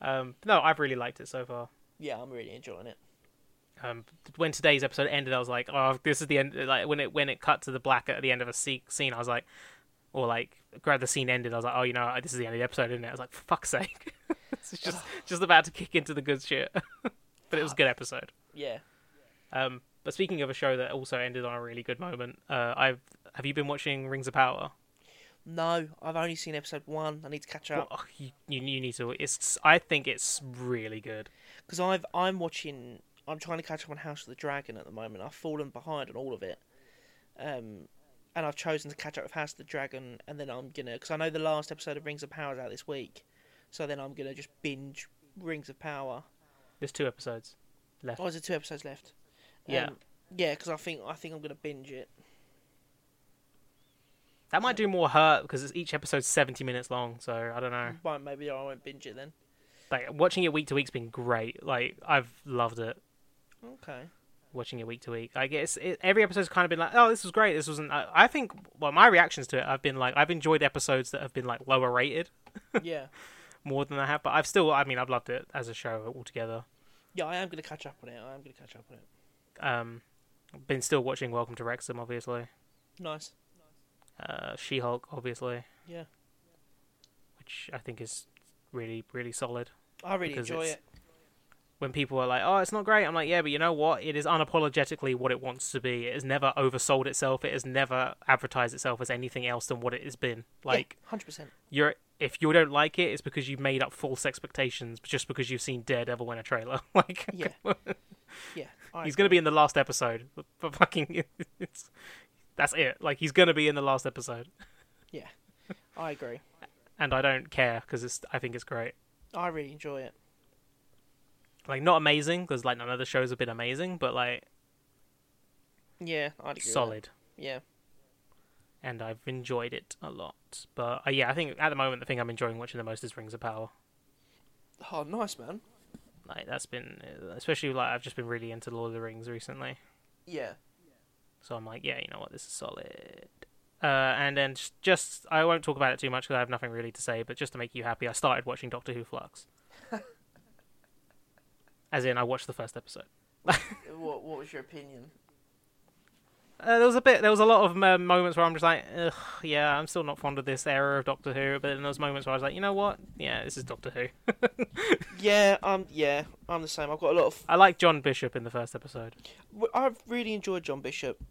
um, no, I've really liked it so far. Yeah, I'm really enjoying it. Um, when today's episode ended, I was like, "Oh, this is the end." Like when it when it cut to the black at the end of a scene, I was like. Or, like, grab the scene ended, I was like, oh, you know, this is the end of the episode, isn't it? I was like, for fuck's sake. It's just just about to kick into the good shit. But it was a good episode. Yeah. Um, but speaking of a show that also ended on a really good moment, uh, I've have you been watching Rings of Power? No, I've only seen episode one. I need to catch up. Well, oh, you, you you need to. It's I think it's really good. Because I've I'm watching... I'm trying to catch up on House of the Dragon at the moment. I've fallen behind on all of it. Um... And I've chosen to catch up with House of the Dragon, and then I'm gonna, because I know the last episode of Rings of Power is out this week, so then I'm gonna just binge Rings of Power. There's two episodes left. Oh, is there two episodes left? Yeah, um, yeah, because I think I think I'm gonna binge it. That might do more hurt because it's each episode's seventy minutes long, so I don't know. Well, maybe I won't binge it then. Like watching it week to week's been great. Like I've loved it. Okay. Watching it week to week, I guess it, every episode's kind of been like, oh, this was great. This wasn't. I, I think. Well, my reactions to it, I've been like, I've enjoyed episodes that have been like lower rated. Yeah. More than I have, but I've still. I mean, I've loved it as a show altogether. Yeah, I am going to catch up on it. I am going to catch up on it. Um, been still watching Welcome to Wrexham, obviously. Nice. Uh, She-Hulk, obviously. Yeah. Which I think is really, really solid. I really enjoy it. When people are like, oh, it's not great. I'm like, yeah, but you know what? It is unapologetically what it wants to be. It has never oversold itself. It has never advertised itself as anything else than what it has been. Like, yeah, one hundred percent. You're, if you don't like it, it's because you've made up false expectations just because you've seen Daredevil in a trailer. Like, yeah. Yeah. He's going to be in the last episode. But fucking, it's, that's it. Like, he's going to be in the last episode. Yeah, I agree. And I don't care because I think it's great. I really enjoy it. Like, not amazing, because, like, none of the shows have been amazing, but, like... Yeah, I'd agree. Solid. Yeah. And I've enjoyed it a lot. But, uh, yeah, I think at the moment the thing I'm enjoying watching the most is Rings of Power. Oh, nice, man. Like, that's been... Especially, like, I've just been really into Lord of the Rings recently. Yeah. So I'm like, yeah, you know what, this is solid. Uh, and then just... just I won't talk about it too much, because I have nothing really to say, but just to make you happy, I started watching Doctor Who Flux. As in, I watched the first episode. what What was your opinion? Uh, there was a bit. There was a lot of uh, moments where I'm just like, ugh, yeah, I'm still not fond of this era of Doctor Who. But then there was moments where I was like, you know what? Yeah, this is Doctor Who. yeah, um, yeah, I'm the same. I've got a lot of. I like John Bishop in the first episode. I've really enjoyed John Bishop,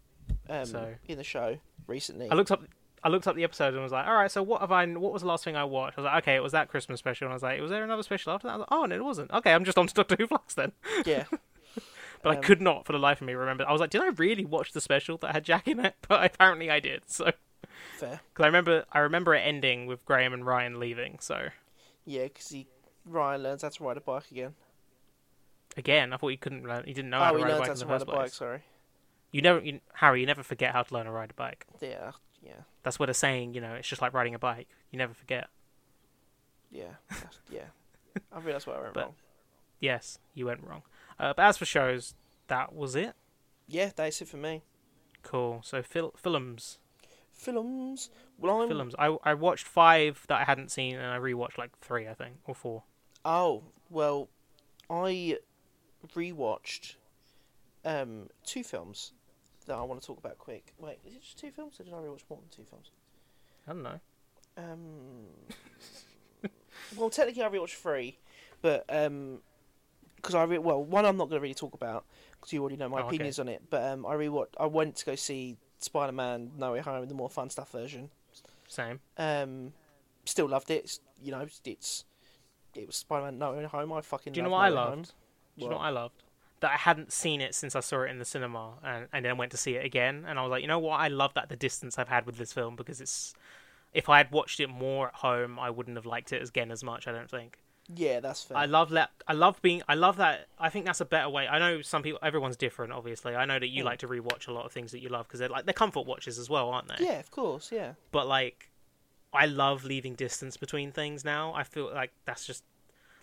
um, so, in the show recently. I looked up. I looked up the episode and was like, all right, so what have I? What was the last thing I watched? I was like, okay, it was that Christmas special. And I was like, was there another special after that? I was like, oh, no, it wasn't. Okay, I'm just on to Doctor Who Flux then. Yeah. But um, I could not, for the life of me, remember. I was like, did I really watch the special that had Jack in it? But apparently I did. So fair. Because I remember, I remember it ending with Graham and Ryan leaving. So yeah, because he Ryan learns how to ride a bike again. Again, I thought he couldn't learn. He didn't know oh, how to ride a bike in the first place. Bike, sorry. You never, you, Harry. You never forget how to learn to ride a bike. Yeah. Yeah. That's what they're saying, you know, it's just like riding a bike. You never forget. Yeah. Yeah. I think that's where I went but, wrong. Yes, you went wrong. Uh, but as for shows, that was it. Yeah, that's it for me. Cool. So, fil- films. films. Well, I'm... Films. I I watched five that I hadn't seen, and I rewatched like three, I think, or four. Oh well, I rewatched um two films that I want to talk about quick. Wait, is it just two films, or did I rewatch more than two films? I don't know. Um. Well, technically, I rewatched three, but um. Because I re- well, one I'm not going to really talk about because you already know my oh, opinions okay. on it. But um, I rewatched. I went to go see Spider-Man: No Way Home, the more fun stuff version. Same. Um, still loved it. It's, you know, it's it was Spider-Man: No Way Home. I fucking. Do you know what I loved? Do you know what I loved? That I hadn't seen it since I saw it in the cinema, and and then went to see it again, and I was like, you know what? I love that the distance I've had with this film because it's. If I had watched it more at home, I wouldn't have liked it again as much. I don't think. Yeah, that's fair. I love that. I love being. I love that. I think that's a better way. I know some people. Everyone's different, obviously. I know that you mm. like to rewatch a lot of things that you love because they're like they're comfort watches as well, aren't they? Yeah, of course. Yeah. But like, I love leaving distance between things now. I feel like that's just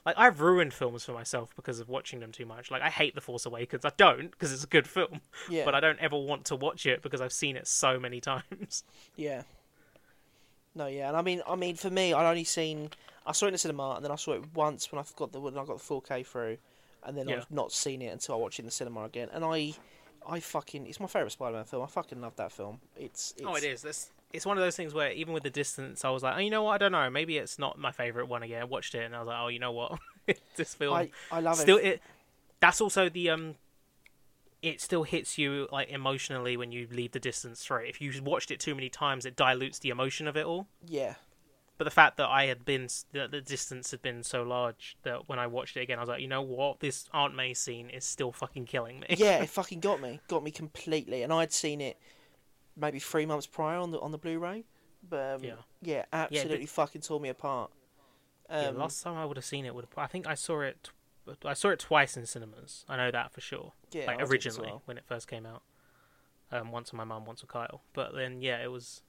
like I've ruined films for myself because of watching them too much. Like I hate The Force Awakens. I don't because it's a good film. Yeah. But I don't ever want to watch it because I've seen it so many times. Yeah. No, yeah, and I mean, I mean, for me, I'd only seen. I saw it in the cinema, and then I saw it once when I got the when I got the four K through, and then yeah. I've not seen it until I watched it in the cinema again. And I, I fucking it's my favorite Spider-Man film. I fucking love that film. It's, it's... oh, it is. That's it's one of those things where even with the distance, I was like, oh, you know what? I don't know. Maybe it's not my favorite one again. I watched it, and I was like, oh, you know what? This film, I, I love still, it. Still, it. That's also the um. It still hits you like emotionally when you leave the distance through. If you watched it too many times, it dilutes the emotion of it all. Yeah. But the fact that I had been, that the distance had been so large that when I watched it again, I was like, you know what? This Aunt May scene is still fucking killing me. Yeah, it fucking got me. Got me completely. And I'd seen it maybe three months prior on the on the Blu-ray. But um, yeah. yeah, absolutely yeah, but... fucking tore me apart. Um, yeah, last time I would have seen it, would I think I saw it... I saw it twice in cinemas. I know that for sure. Yeah, like originally well. when it first came out, um, once with my mum, once with Kyle. But then, yeah, it was,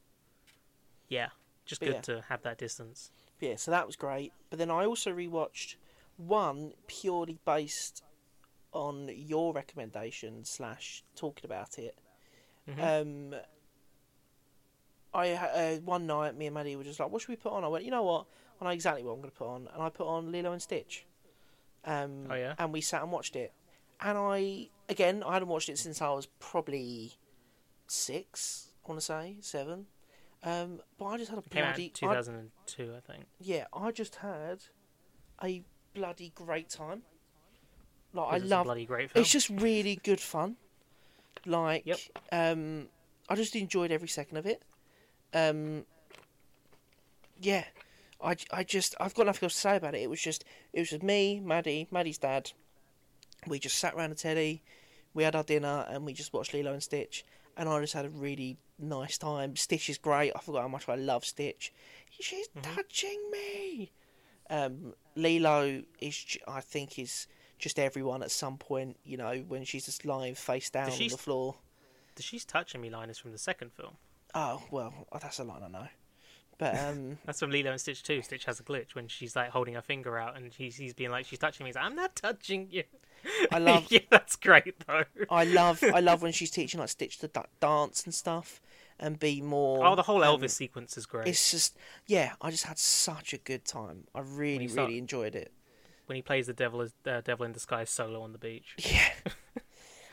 yeah, just but good yeah. to have that distance. But yeah, so that was great. But then I also rewatched one purely based on your recommendation slash talking about it. Mm-hmm. Um, I uh, one night, me and Maddie were just like, "What should we put on?" I went, "You know what? I know exactly what I'm going to put on," and I put on Lilo and Stitch. Um, oh, yeah? And we sat and watched it. And I, again, I hadn't watched it since I was probably six, I want to say, seven. Um, but I just had a it bloody... Came out in two thousand two, I, I think. Yeah, I just had a bloody great time. Like, I love... bloody great film. It's just really good fun. Like, yep. um, I just enjoyed every second of it. Um, yeah. I, I just I've got nothing else to say about it. It was just it was just me, Maddie, Maddie's dad. We just sat around the telly, we had our dinner, and we just watched Lilo and Stitch. And I just had a really nice time. Stitch is great. I forgot how much I love Stitch. She's mm-hmm. touching me. Um, Lilo is I think is just everyone at some point. You know when she's just lying face down on the floor. The "she's touching me" line is from the second film. Oh well, that's a line I know. But um, that's from Lilo and Stitch too. Stitch has a glitch when she's like holding her finger out, and he's he's being like, "She's touching me." He's like, "I'm not touching you." I love. Yeah, that's great though. I love. I love when she's teaching like Stitch to dance and stuff, and be more. Oh, the whole um, Elvis sequence is great. It's just yeah. I just had such a good time. I really start, really enjoyed it. When he plays the devil as uh, devil in disguise solo on the beach. Yeah.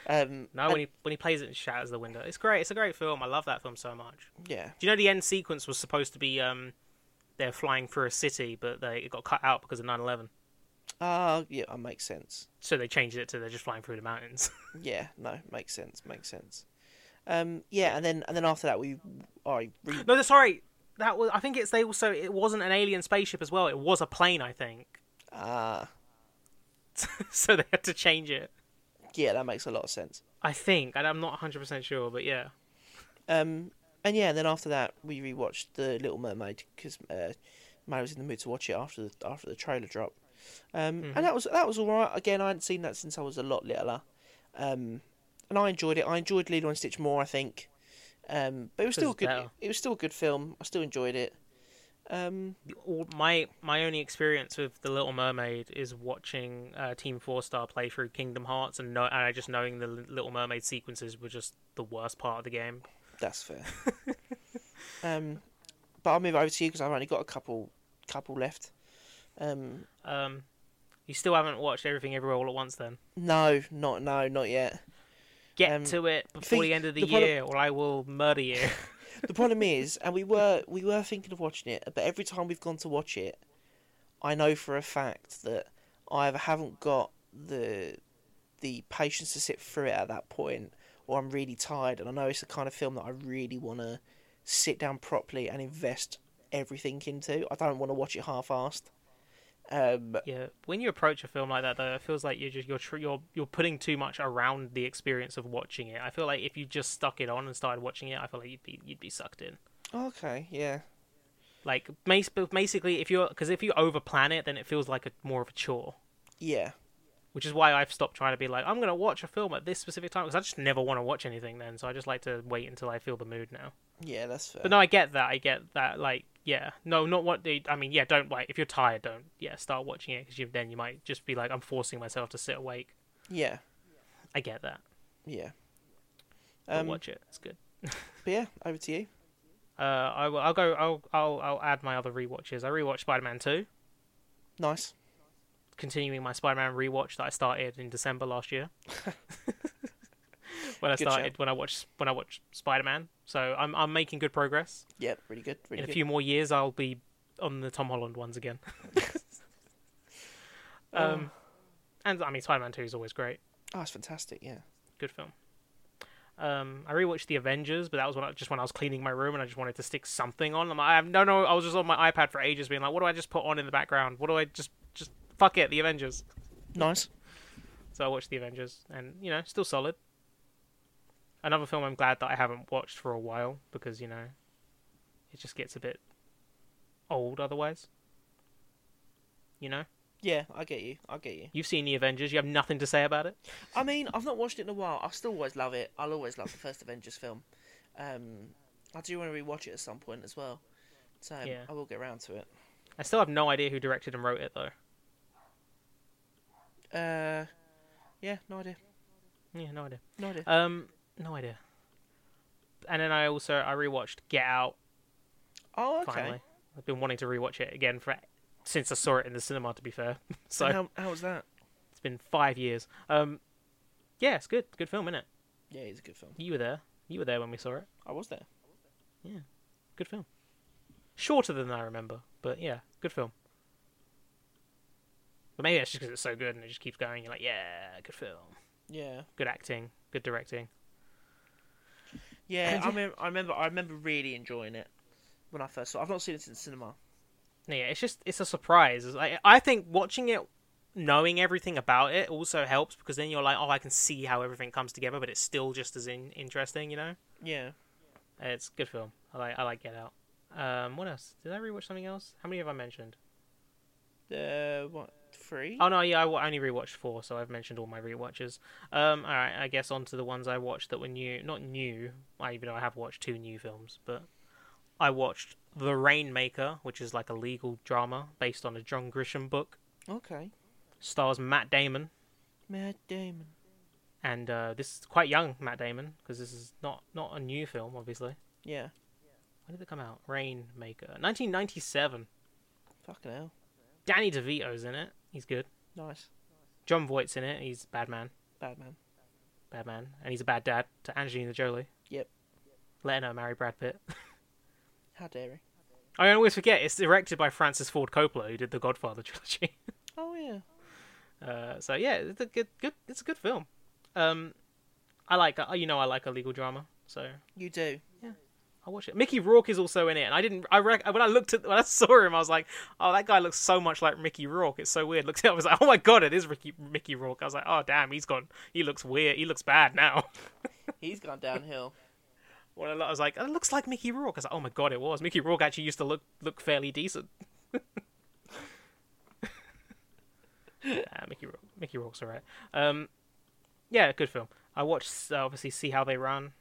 Um, no, when he when he plays it and shouts at the window, it's great. It's a great film. I love that film so much. Yeah. Do you know the end sequence was supposed to be um, they're flying through a city, but they it got cut out because of nine eleven. Ah, yeah, that makes sense. So they changed it to they're just flying through the mountains. Yeah, no, makes sense, makes sense. Um, yeah, and then and then after that we, I re- no, sorry, that was I think it's they also it wasn't an alien spaceship as well. It was a plane, I think. Ah. Uh... So they had to change it. Yeah, that makes a lot of sense. I think, and I'm not one hundred percent sure, but yeah. Um, and yeah, and then after that, we rewatched The Little Mermaid because uh, Mary was in the mood to watch it after the, after the trailer drop. Um, mm-hmm. And that was that was all right. Again, I hadn't seen that since I was a lot littler, um, and I enjoyed it. I enjoyed Lilo and Stitch more, I think, um, but it was still good. It, it was still a good film. I still enjoyed it. Um, my my only experience with The Little Mermaid is watching uh, Team Four Star play through Kingdom Hearts, and no, and just knowing the Little Mermaid sequences were just the worst part of the game. That's fair. Um, but I'll move over to you because I've only got a couple couple left. Um, um, you still haven't watched Everything Everywhere All at Once, then? No, not no, not yet. Get um, to it before think, the end of the, the year, problem... or I will murder you. The problem is, and we were we were thinking of watching it, but every time we've gone to watch it, I know for a fact that I either haven't got the the patience to sit through it at that point, or I'm really tired, and I know it's the kind of film that I really want to sit down properly and invest everything into. I don't want to watch it half-assed. Um, yeah, when you approach a film like that, though, it feels like you're just you're tr- you're you're putting too much around the experience of watching it. I feel like if you just stuck it on and started watching it, I feel like you'd be you'd be sucked in. Okay, yeah. Like basically, if you're because if you overplan it, then it feels like a more of a chore. Yeah. Which is why I've stopped trying to be like, I'm going to watch a film at this specific time, because I just never want to watch anything then, so I just like to wait until I feel the mood now. Yeah, that's fair. But no, I get that, I get that, like, yeah. No, not what they, I mean, yeah, don't, like, if you're tired, don't, yeah, start watching it, because then you might just be like, I'm forcing myself to sit awake. Yeah. I get that. Yeah. Um, watch it, it's good. But yeah, over to you. Uh, I will, I'll go, I'll, I'll, I'll add my other rewatches. I rewatched Spider-Man two. Nice. Continuing my Spider-Man rewatch that I started in December last year, when I good started job. when I watched when I watched Spider-Man. So I'm I'm making good progress. Yeah, really good. Really in a good. few more years, I'll be on the Tom Holland ones again. um, um, and I mean Spider-Man two is always great. Oh, it's fantastic. Yeah, good film. Um, I rewatched The Avengers, but that was when I, just when I was cleaning my room and I just wanted to stick something on. I'm like, I have no no. I was just on my iPad for ages, being like, what do I just put on in the background? What do I just just Fuck it, The Avengers. Nice. So I watched The Avengers, and, you know, still solid. Another film I'm glad that I haven't watched for a while, because, you know, it just gets a bit old otherwise. You know? Yeah, I get you. I get you. You've seen The Avengers. You have nothing to say about it? I mean, I've not watched it in a while. I still always love it. I'll always love the first Avengers film. Um, I do want to rewatch it at some point as well. So yeah. I will get around to it. I still have no idea who directed and wrote it, though. Uh, yeah, no idea. Yeah, no idea. No idea. Um, no idea. And then I also I rewatched Get Out. Oh, okay. Finally. I've been wanting to rewatch it again for since I saw it in the cinema. To be fair, so and how how was that? It's been five years. Um, yeah, it's good. Good film, isn't it? Yeah, it's a good film. You were there. You were there when we saw it. I was there. Yeah, good film. Shorter than I remember, but yeah, good film. But maybe that's just because it's so good and it just keeps going. You're like, yeah, good film. Yeah. Good acting. Good directing. Yeah, I, mem- I remember I remember really enjoying it when I first saw it. I've not seen it in the cinema. Yeah, it's just, it's a surprise. It's like, I think watching it, knowing everything about it also helps, because then you're like, oh, I can see how everything comes together, but it's still just as in- interesting, you know? Yeah. It's a good film. I like, I like Get Out. Um, what else? Did I rewatch something else? How many have I mentioned? Uh, what? Three? Oh, no, yeah, I only rewatched four, so I've mentioned all my rewatches. Um, alright, I guess on to the ones I watched that were new. Not new, even though I have watched two new films, but I watched The Rainmaker, which is like a legal drama based on a John Grisham book. Okay. Stars Matt Damon. Matt Damon. And uh, this is quite young Matt Damon, because this is not, not a new film, obviously. Yeah. When did it come out? Rainmaker. nineteen ninety-seven. Fucking hell. Danny DeVito's in it. He's good. Nice. John Voight's in it. He's a bad man. Bad man. Bad man. And he's a bad dad to Angelina Jolie. Yep. Letting her marry Brad Pitt. How dare he? I always forget. It's directed by Francis Ford Coppola, who did the Godfather trilogy. Oh, yeah. Uh, so, yeah, it's a good, good, it's a good film. Um, I like, a, you know, I like a legal drama, so. You do? Yeah. I watch it. Mickey Rourke is also in it, and I didn't. I rec- when I looked at when I saw him, I was like, "Oh, that guy looks so much like Mickey Rourke. It's so weird." Looked at, I was like, "Oh my god, it is Ricky- Mickey Rourke." I was like, "Oh damn, he's gone. He looks weird. He looks bad now." He's gone downhill. When I, I was like, "It looks like Mickey Rourke." I was like, "Oh my god, it was Mickey Rourke." Actually, used to look look fairly decent. nah, Mickey Rourke. Mickey Rourke's alright. Um, yeah, good film. I watched uh, obviously See How They Run.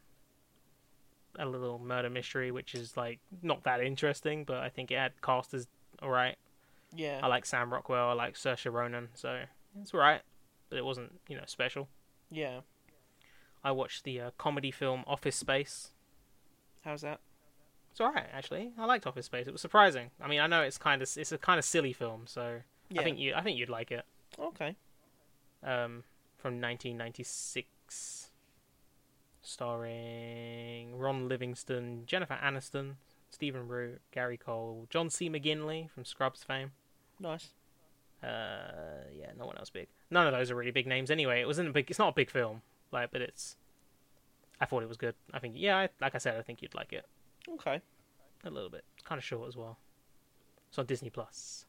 A little murder mystery, which is like not that interesting, but I think it had cast as alright. Yeah. I like Sam Rockwell, I like Saoirse Ronan, so it's alright, but it wasn't, you know, special. Yeah. I watched the uh, comedy film Office Space. How's that? It's alright, actually. I liked Office Space. It was surprising. I mean, I know it's kind of it's a kind of silly film, so yeah. I think you I think you'd like it. Okay. Um, from nineteen ninety-six, starring Ron Livingston, Jennifer Aniston, Stephen Root, Gary Cole, John C. McGinley from Scrubs fame. Nice. Uh, yeah, no one else big. None of those are really big names anyway. It wasn't a big. It's not a big film, like, but it's. I thought it was good. I think, yeah, I, like I said, I think you'd like it. Okay. A little bit. It's kind of short as well. It's on Disney Plus.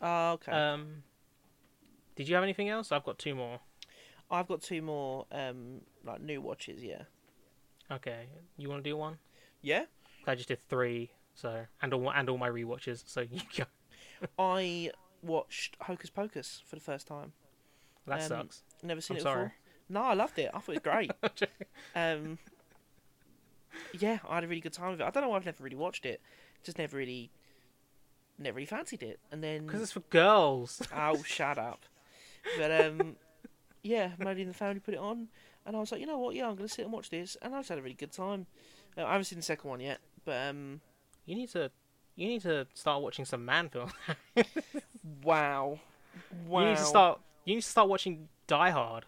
Uh, okay. Um, did you have anything else? I've got two more. I've got two more, um, like new watches. Yeah. Okay. You want to do one? Yeah. I just did three, so and all and all my rewatches. So you go. I watched Hocus Pocus for the first time. That um, sucks. Never seen I'm it sorry. before. No, I loved it. I thought it was great. um, yeah, I had a really good time with it. I don't know why I've never really watched it. Just never really, never really fancied it. And then because it's for girls. Oh, shut up. But um, yeah, Maddie and the family put it on, and I was like, you know what? Yeah, I'm gonna sit and watch this, and I just had a really good time. Uh, I haven't seen the second one yet, but um, you need to, you need to start watching some man films. wow, wow. You need to start. You need to start watching Die Hard.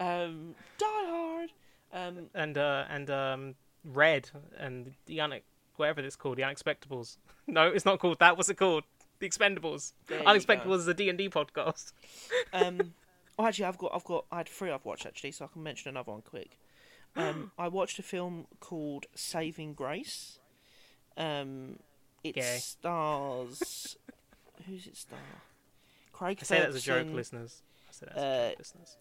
um, Die Hard. Um, and uh, and um, Red and the Unex- whatever it's called, the Unexpectables. No, it's not called that. What's it called? The Expendables. Unexpectables is a D and D podcast. um, oh, actually, I've got, I've got, I had three I've watched actually, so I can mention another one quick. Um, I watched a film called Saving Grace. Um, it Gay. stars. Who's it star? Craig. I say Ferguson. That as a joke, listeners. I say that as a joke, listeners.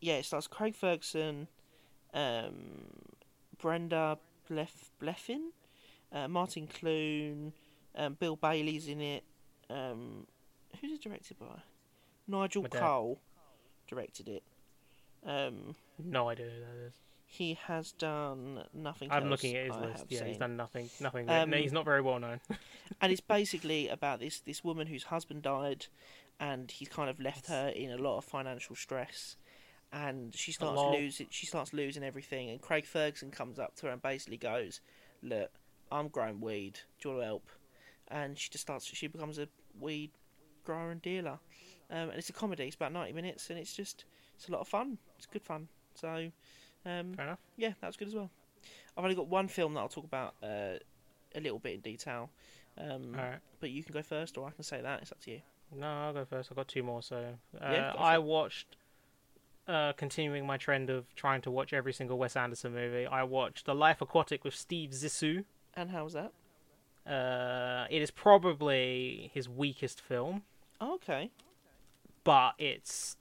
Yeah, it stars Craig Ferguson, um, Brenda Blef- Bleffin, uh, Martin Clune, um, Bill Bailey's in it. Um, who's it directed by? Nigel Cole directed it. Um, no idea who that is. He has done nothing I'm else. I'm looking at his I list. Yeah, seen. He's done nothing. Nothing. Um, no, he's not very well known. And it's basically about this, this woman whose husband died, and he's kind of left her in a lot of financial stress, and she starts losing. She starts losing everything. And Craig Ferguson comes up to her and basically goes, "Look, I'm growing weed. Do you want to help?" And she just starts. She becomes a weed grower and dealer. Um, and it's a comedy. It's about ninety minutes, and it's just it's a lot of fun. It's good fun. So. Um, Fair enough. Yeah, that was good as well. I've only got one film that I'll talk about uh, a little bit in detail. Um, All right. But you can go first, or I can say that. It's up to you. No, I'll go first. I've got two more. So uh, yeah, I watched, uh, continuing my trend of trying to watch every single Wes Anderson movie, I watched The Life Aquatic with Steve Zissou. And how was that? Uh, it is probably his weakest film. Oh, okay. But it's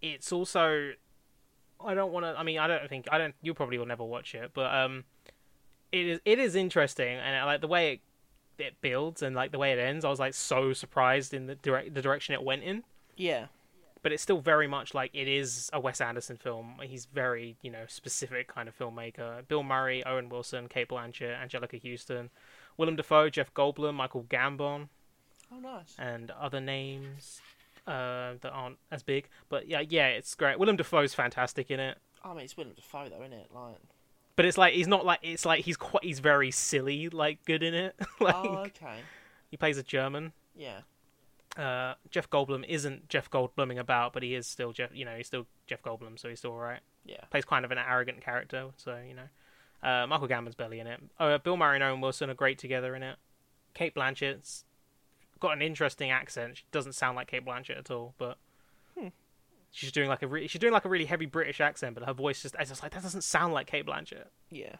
it's also... I don't want to. I mean, I don't think I don't. You probably will never watch it, but um, it is it is interesting, and it, like the way it, it builds and like the way it ends, I was like so surprised in the direct the direction it went in. Yeah, but it's still very much like it is a Wes Anderson film. He's very you know specific kind of filmmaker. Bill Murray, Owen Wilson, Cate Blanchett, Angelica Houston, Willem Dafoe, Jeff Goldblum, Michael Gambon. Oh, nice. And other names. Uh, that aren't as big, but yeah, yeah, it's great. Willem Dafoe's fantastic in it. I mean, it's Willem Dafoe though, isn't it? Like, but it's like he's not like it's like he's quite he's very silly, like good in it. Like, oh, okay. He plays a German. Yeah. Uh, Jeff Goldblum isn't Jeff Goldbluming about, but he is still Jeff. You know, he's still Jeff Goldblum, so he's still alright. Yeah. Plays kind of an arrogant character, so you know. Uh, Michael Gambon's barely in it. Uh, Bill Murray and Owen Wilson are great together in it. Cate Blanchett's got an interesting accent. She doesn't sound like Cate Blanchett at all, but hmm. she's doing like a re- she's doing like a really heavy British accent, but her voice just I was just like that doesn't sound like Cate Blanchett. Yeah.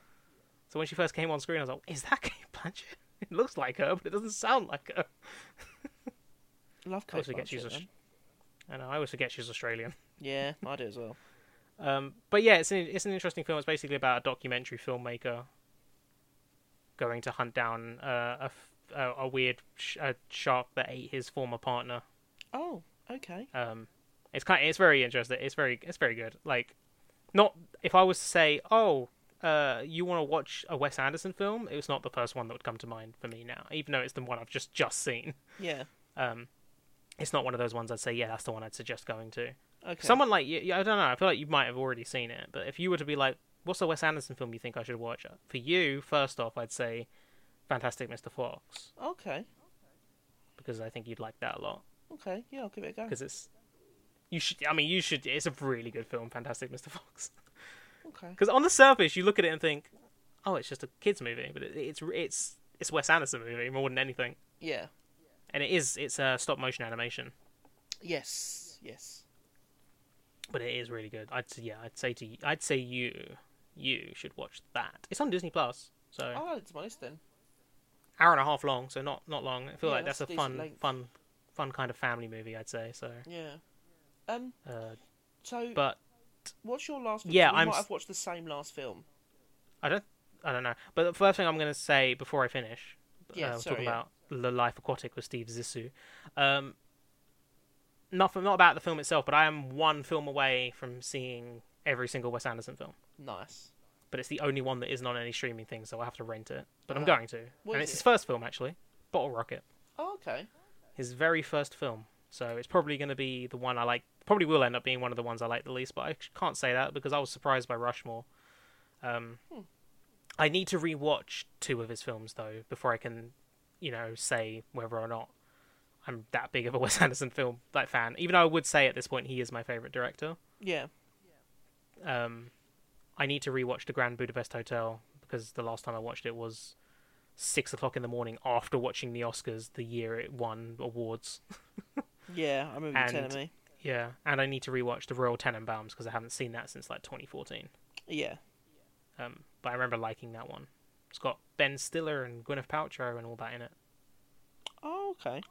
So when she first came on screen, I was like, is that Cate Blanchett? It looks like her, but it doesn't sound like her. Love Cate Blanchett. Aus- I know. I always forget she's Australian. Yeah, I do as well. um, but yeah, it's an it's an interesting film. It's basically about a documentary filmmaker going to hunt down uh, a. F- A, a weird sh- a shark that ate his former partner. Oh, okay. Um, it's kind of, it's very interesting. It's very it's very good. Like, not if I was to say, oh, uh, you want to watch a Wes Anderson film, it was not the first one that would come to mind for me now, even though it's the one I've just just seen. Yeah. Um, it's not one of those ones I'd say, yeah, that's the one I'd suggest going to. Okay. Someone like you, I don't know. I feel like you might have already seen it, but if you were to be like, what's the Wes Anderson film you think I should watch? For you, first off, I'd say Fantastic Mister Fox. Okay. Because I think you'd like that a lot. Okay, yeah, I'll give it a go. Because it's... You should... I mean, you should... It's a really good film, Fantastic Mister Fox. Okay. Because on the surface, you look at it and think, oh, it's just a kid's movie. But it, it's it's it's Wes Anderson movie more than anything. Yeah. And it is... It's a stop-motion animation. Yes, yes. But it is really good. I'd say, yeah, I'd say to you, I'd say you, you should watch that. It's on Disney Plus, so. Oh, it's nice then. Hour and a half long, so not not long. I feel yeah, like that's, that's a fun, length. fun, fun kind of family movie. I'd say so. Yeah. Um. Uh, so. But. What's your last? Film? Yeah, I might have watched the same last film. I don't. I don't know. But the first thing I'm going to say before I finish, yeah, uh, sorry, talking yeah. about The Life Aquatic with Steve Zissou. Um. Nothing, not about the film itself, but I am one film away from seeing every single Wes Anderson film. Nice. But it's the only one that isn't on any streaming thing, so I have to rent it. But uh-huh. I'm going to. What and it's it? his first film, actually. Bottle Rocket. Oh, okay. His very first film. So it's probably going to be the one I like. Probably will end up being one of the ones I like the least, but I can't say that because I was surprised by Rushmore. Um, hmm. I need to rewatch two of his films, though, before I can, you know, say whether or not I'm that big of a Wes Anderson film like fan, even though I would say at this point he is my favourite director. Yeah. Um, I need to rewatch The Grand Budapest Hotel because the last time I watched it was six o'clock in the morning after watching the Oscars the year it won awards. Yeah, I remember you telling me. Yeah, and I need to rewatch The Royal Tenenbaums because I haven't seen that since like twenty fourteen. Yeah. Um, but I remember liking that one. It's got Ben Stiller and Gwyneth Paltrow and all that in it. Oh, okay.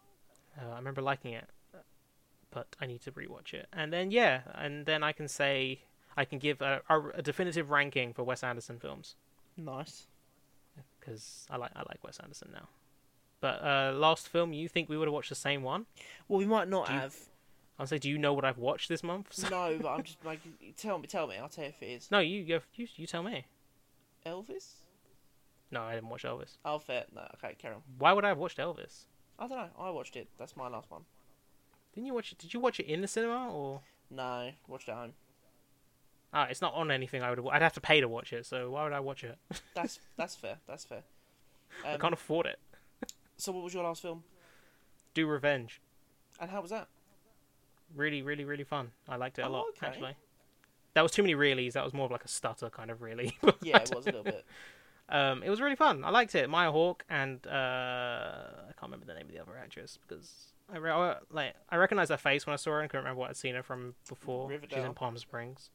Uh, I remember liking it, but I need to rewatch it. And then, yeah, and then I can say, I can give a, a, a definitive ranking for Wes Anderson films. Nice. Because I like I like Wes Anderson now. But uh, last film, you think we would have watched the same one? Well, we might not do have. You, I'll say, do you know what I've watched this month? So. No, but I'm just making, tell me, tell me, I'll tell you if it is. No, you, you, you, you tell me. Elvis? No, I didn't watch Elvis. Oh, fair. No, okay, carry on. Why would I have watched Elvis? I don't know. I watched it. That's my last one. Didn't you watch it? Did you watch it in the cinema or? No, watched it at home. Ah, oh, it's not on anything. I would. I'd have to pay to watch it. So why would I watch it? That's that's fair. That's fair. Um, I can't afford it. So what was your last film? Do Revenge. And how was that? Really, really, really fun. I liked it a oh, lot. Okay. Actually, that was too many reallys. That was more of like a stutter kind of really. Yeah, it was a little bit. Um, it was really fun. I liked it. Maya Hawke and uh, I can't remember the name of the other actress because I re- like I recognized her face when I saw her and couldn't remember what I'd seen her from before. Riverdale. She's in Palm Springs.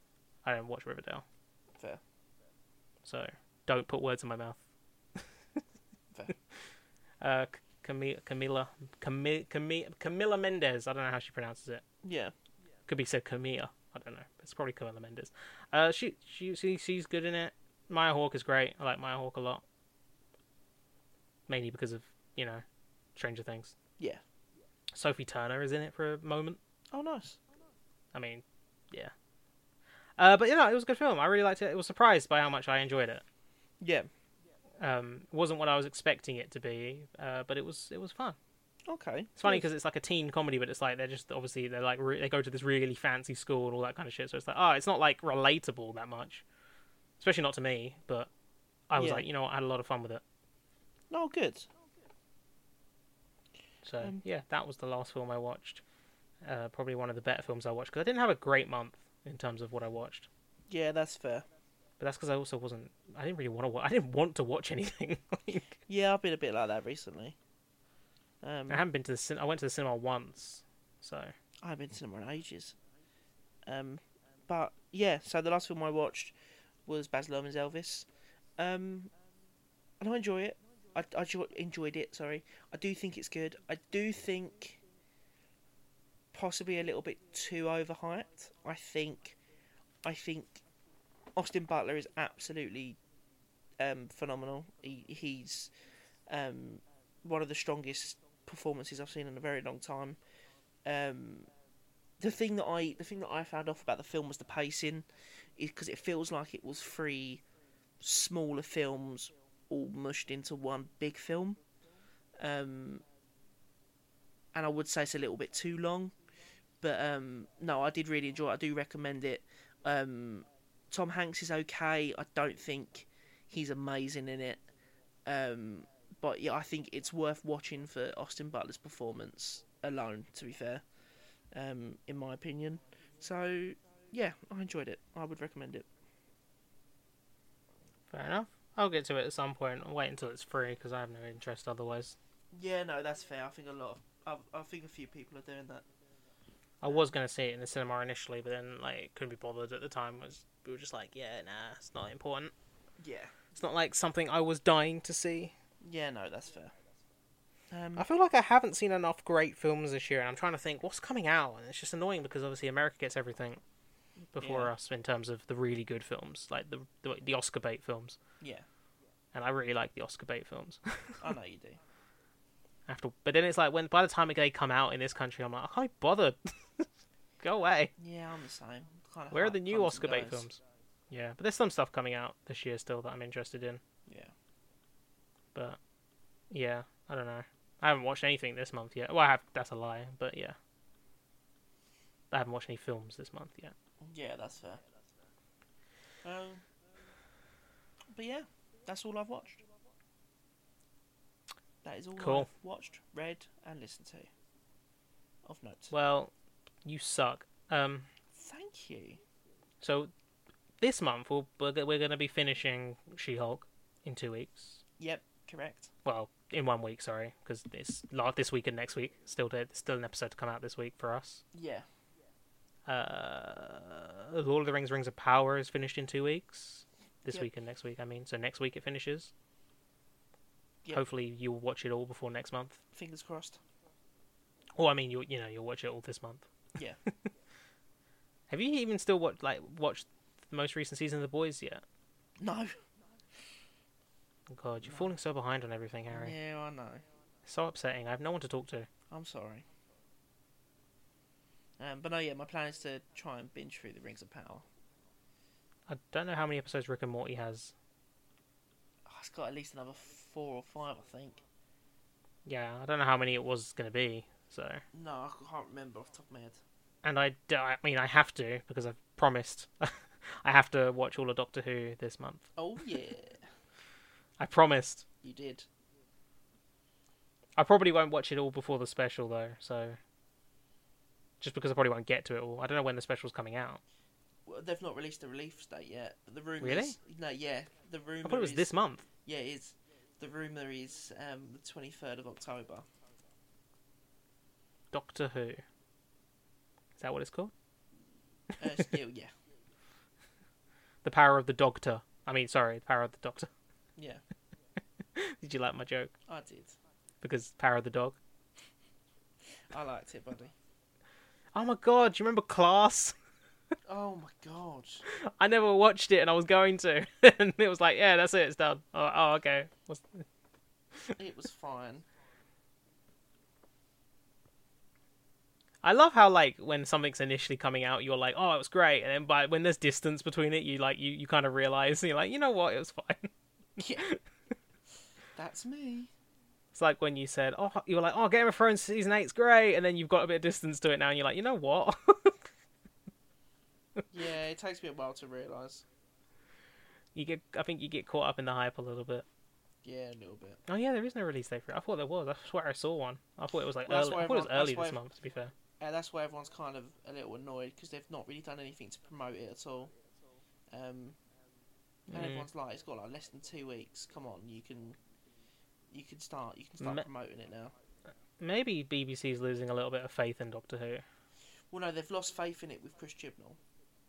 I didn't watch Riverdale. Fair. So don't put words in my mouth. Fair. Uh, Camila Camila Camila Camila Camila Mendes. I don't know how she pronounces it. Yeah. Could be said Camila. I don't know. It's probably Camila Mendes. Uh, she she she she's good in it. Maya Hawke is great. I like Maya Hawke a lot. Mainly because of, you know, Stranger Things. Yeah. Sophie Turner is in it for a moment. Oh, nice. I mean, yeah. Uh, but, you know, it was a good film. I really liked it. I was surprised by how much I enjoyed it. Yeah. Um, it wasn't what I was expecting it to be, uh, but it was it was fun. Okay. It's funny because it's like a teen comedy, but it's like they're just, obviously, they're like re- they go to this really fancy school and all that kind of shit, so it's like, oh, it's not, like, relatable that much. Especially not to me, but I was yeah. like, you know, I had a lot of fun with it. Oh, good. So, um, yeah, that was the last film I watched. Uh, probably one of the better films I watched, because I didn't have a great month in terms of what I watched. Yeah, that's fair. But that's because I also wasn't... I didn't really want to watch... I didn't want to watch anything. Like, yeah, I've been a bit like that recently. Um, I haven't been to the cinema... I went to the cinema once, so... I haven't been to the cinema in ages. Um, but, yeah, so the last film I watched was Baz Luhrmann's Elvis. Um, and I enjoy it. I, I enjoyed it, sorry. I do think it's good. I do think possibly a little bit too overhyped. I think I think Austin Butler is absolutely um, phenomenal. He, he's um, one of the strongest performances I've seen in a very long time. Um, the thing that I the thing that I found off about the film was the pacing. Is because it feels like it was three smaller films all mushed into one big film. Um, and I would say it's a little bit too long. But um, no, I did really enjoy it. I do recommend it. Um, Tom Hanks is okay. I don't think he's amazing in it. Um, but yeah, I think it's worth watching for Austin Butler's performance alone, to be fair, um, in my opinion. So, yeah, I enjoyed it. I would recommend it. Fair enough. I'll get to it at some point. I'll wait until it's free because I have no interest otherwise. Yeah, no, that's fair. I think a lot of, I, I think a few people are doing that. I was going to see it in the cinema initially, but then, like, couldn't be bothered at the time. It was, we were just like, yeah, nah, it's not important. Yeah. It's not, like, something I was dying to see. Yeah, no, that's fair. Um, I feel like I haven't seen enough great films this year, and I'm trying to think, what's coming out? And it's just annoying because, obviously, America gets everything before yeah. us in terms of the really good films, like the the, the Oscar bait films. Yeah. And I really like the Oscar bait films. I know you do. After, but then it's like, when by the time they come out in this country, I'm like, I can't be bothered. Go away. Yeah, I'm the same. Kind of Where are the new Oscar bait films? Yeah, but there's some stuff coming out this year still that I'm interested in. Yeah. But, yeah, I don't know. I haven't watched anything this month yet. Well, I have, that's a lie, but yeah. I haven't watched any films this month yet. Yeah, that's fair. Um, but yeah, that's all I've watched. That is all cool. I've watched, read, and listened to. Of notes. Well, you suck. Um, Thank you. So, this month, we'll, we're going to be finishing She-Hulk in two weeks. Yep, correct. Well, in one week, sorry, because it's like this week and next week. Still, there, still an episode to come out this week for us. Yeah. Uh, Lord of the Rings, Rings of Power is finished in two weeks. This yep. week and next week, I mean. So, next week it finishes. Yep. Hopefully you'll watch it all before next month. Fingers crossed. Or I mean, you you know you'll watch it all this month. Yeah. Have you even still watched like watched the most recent season of The Boys yet? No. God, you're no. falling so behind on everything, Harry. Yeah, I know. It's so upsetting. I have no one to talk to. I'm sorry. Um, but no, yeah, my plan is to try and binge through The Rings of Power. I don't know how many episodes Rick and Morty has. Oh, it's got at least another. F- Four or five, I think. Yeah, I don't know how many it was going to be, so... No, I can't remember off the top of my head. And I, I mean, I have to, because I've promised. I have to watch all of Doctor Who this month. Oh, yeah. I promised. You did. I probably won't watch it all before the special, though, so... Just because I probably won't get to it all. I don't know when the special's coming out. Well, they've not released the release date yet. But the rumour Really? Is... No, yeah. The rumour I thought it was is... this month. Yeah, it is. The rumour is um, the twenty-third of October. Doctor Who. Is that what it's called? Uh, still, yeah. The Power of the Doctor. I mean, sorry, The Power of the Doctor. Yeah. Did you like my joke? I did. Because Power of the Dog? I liked it, buddy. Oh my god, do you remember Class? Oh my god! I never watched it, and I was going to, and it was like, yeah, that's it, it's done. Oh, oh okay. What's... It was fine. I love how like when something's initially coming out, you're like, oh, it was great, and then by when there's distance between it, you like you, you kind of realize, and you're like, you know what, it was fine. Yeah, that's me. It's like when you said, oh, you were like, oh, Game of Thrones season eight's great, and then you've got a bit of distance to it now, and you're like, you know what. Yeah, it takes me a while to realise. You get, I think you get caught up in the hype a little bit. Yeah, a little bit. Oh yeah, there is no release date for it. I thought there was. I swear I saw one. I thought it was like well, early. I thought it was early this month. To be fair. Yeah, that's why everyone's kind of a little annoyed because they've not really done anything to promote it at all. Um, and mm. everyone's like, it's got like less than two weeks. Come on, you can, you can start, you can start Ma- promoting it now. Maybe B B C's losing a little bit of faith in Doctor Who. Well, no, they've lost faith in it with Chris Chibnall.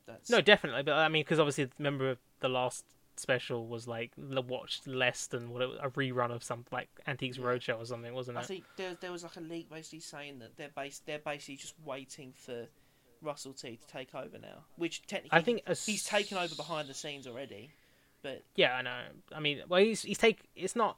That's... No, definitely, but I mean, because obviously, remember the last special was like watched less than what it was, a rerun of some like Antiques yeah. Roadshow or something, wasn't it? I think there, there was like a leak basically saying that they're bas- they're basically just waiting for Russell T to take over now, which technically I think he's, a... he's taken over behind the scenes already. But yeah, I know. I mean, well, he's he's take it's not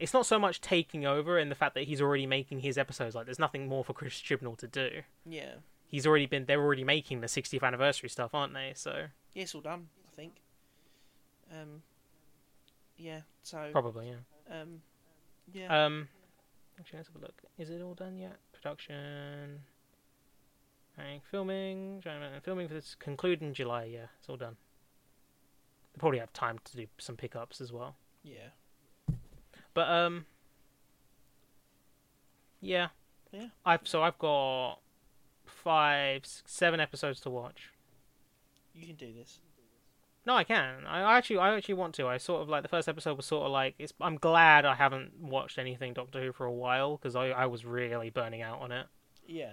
it's not so much taking over in the fact that he's already making his episodes. Like, there's nothing more for Chris Chibnall to do. Yeah. He's already been. They're already making the sixtieth anniversary stuff, aren't they? So yeah, it's all done, I think. Um, yeah. So probably, yeah. Um, yeah. Um, actually, let's have a look. Is it all done yet? Production, filming, filming for this conclude in July. Yeah, it's all done. They probably have time to do some pickups as well. Yeah. But um. Yeah. Yeah. I've so I've got five, six, seven episodes to watch. You can do this. No, I can. I actually, I actually want to. I sort of like the first episode was sort of like. It's, I'm glad I haven't watched anything Doctor Who for a while because I, I was really burning out on it. Yeah.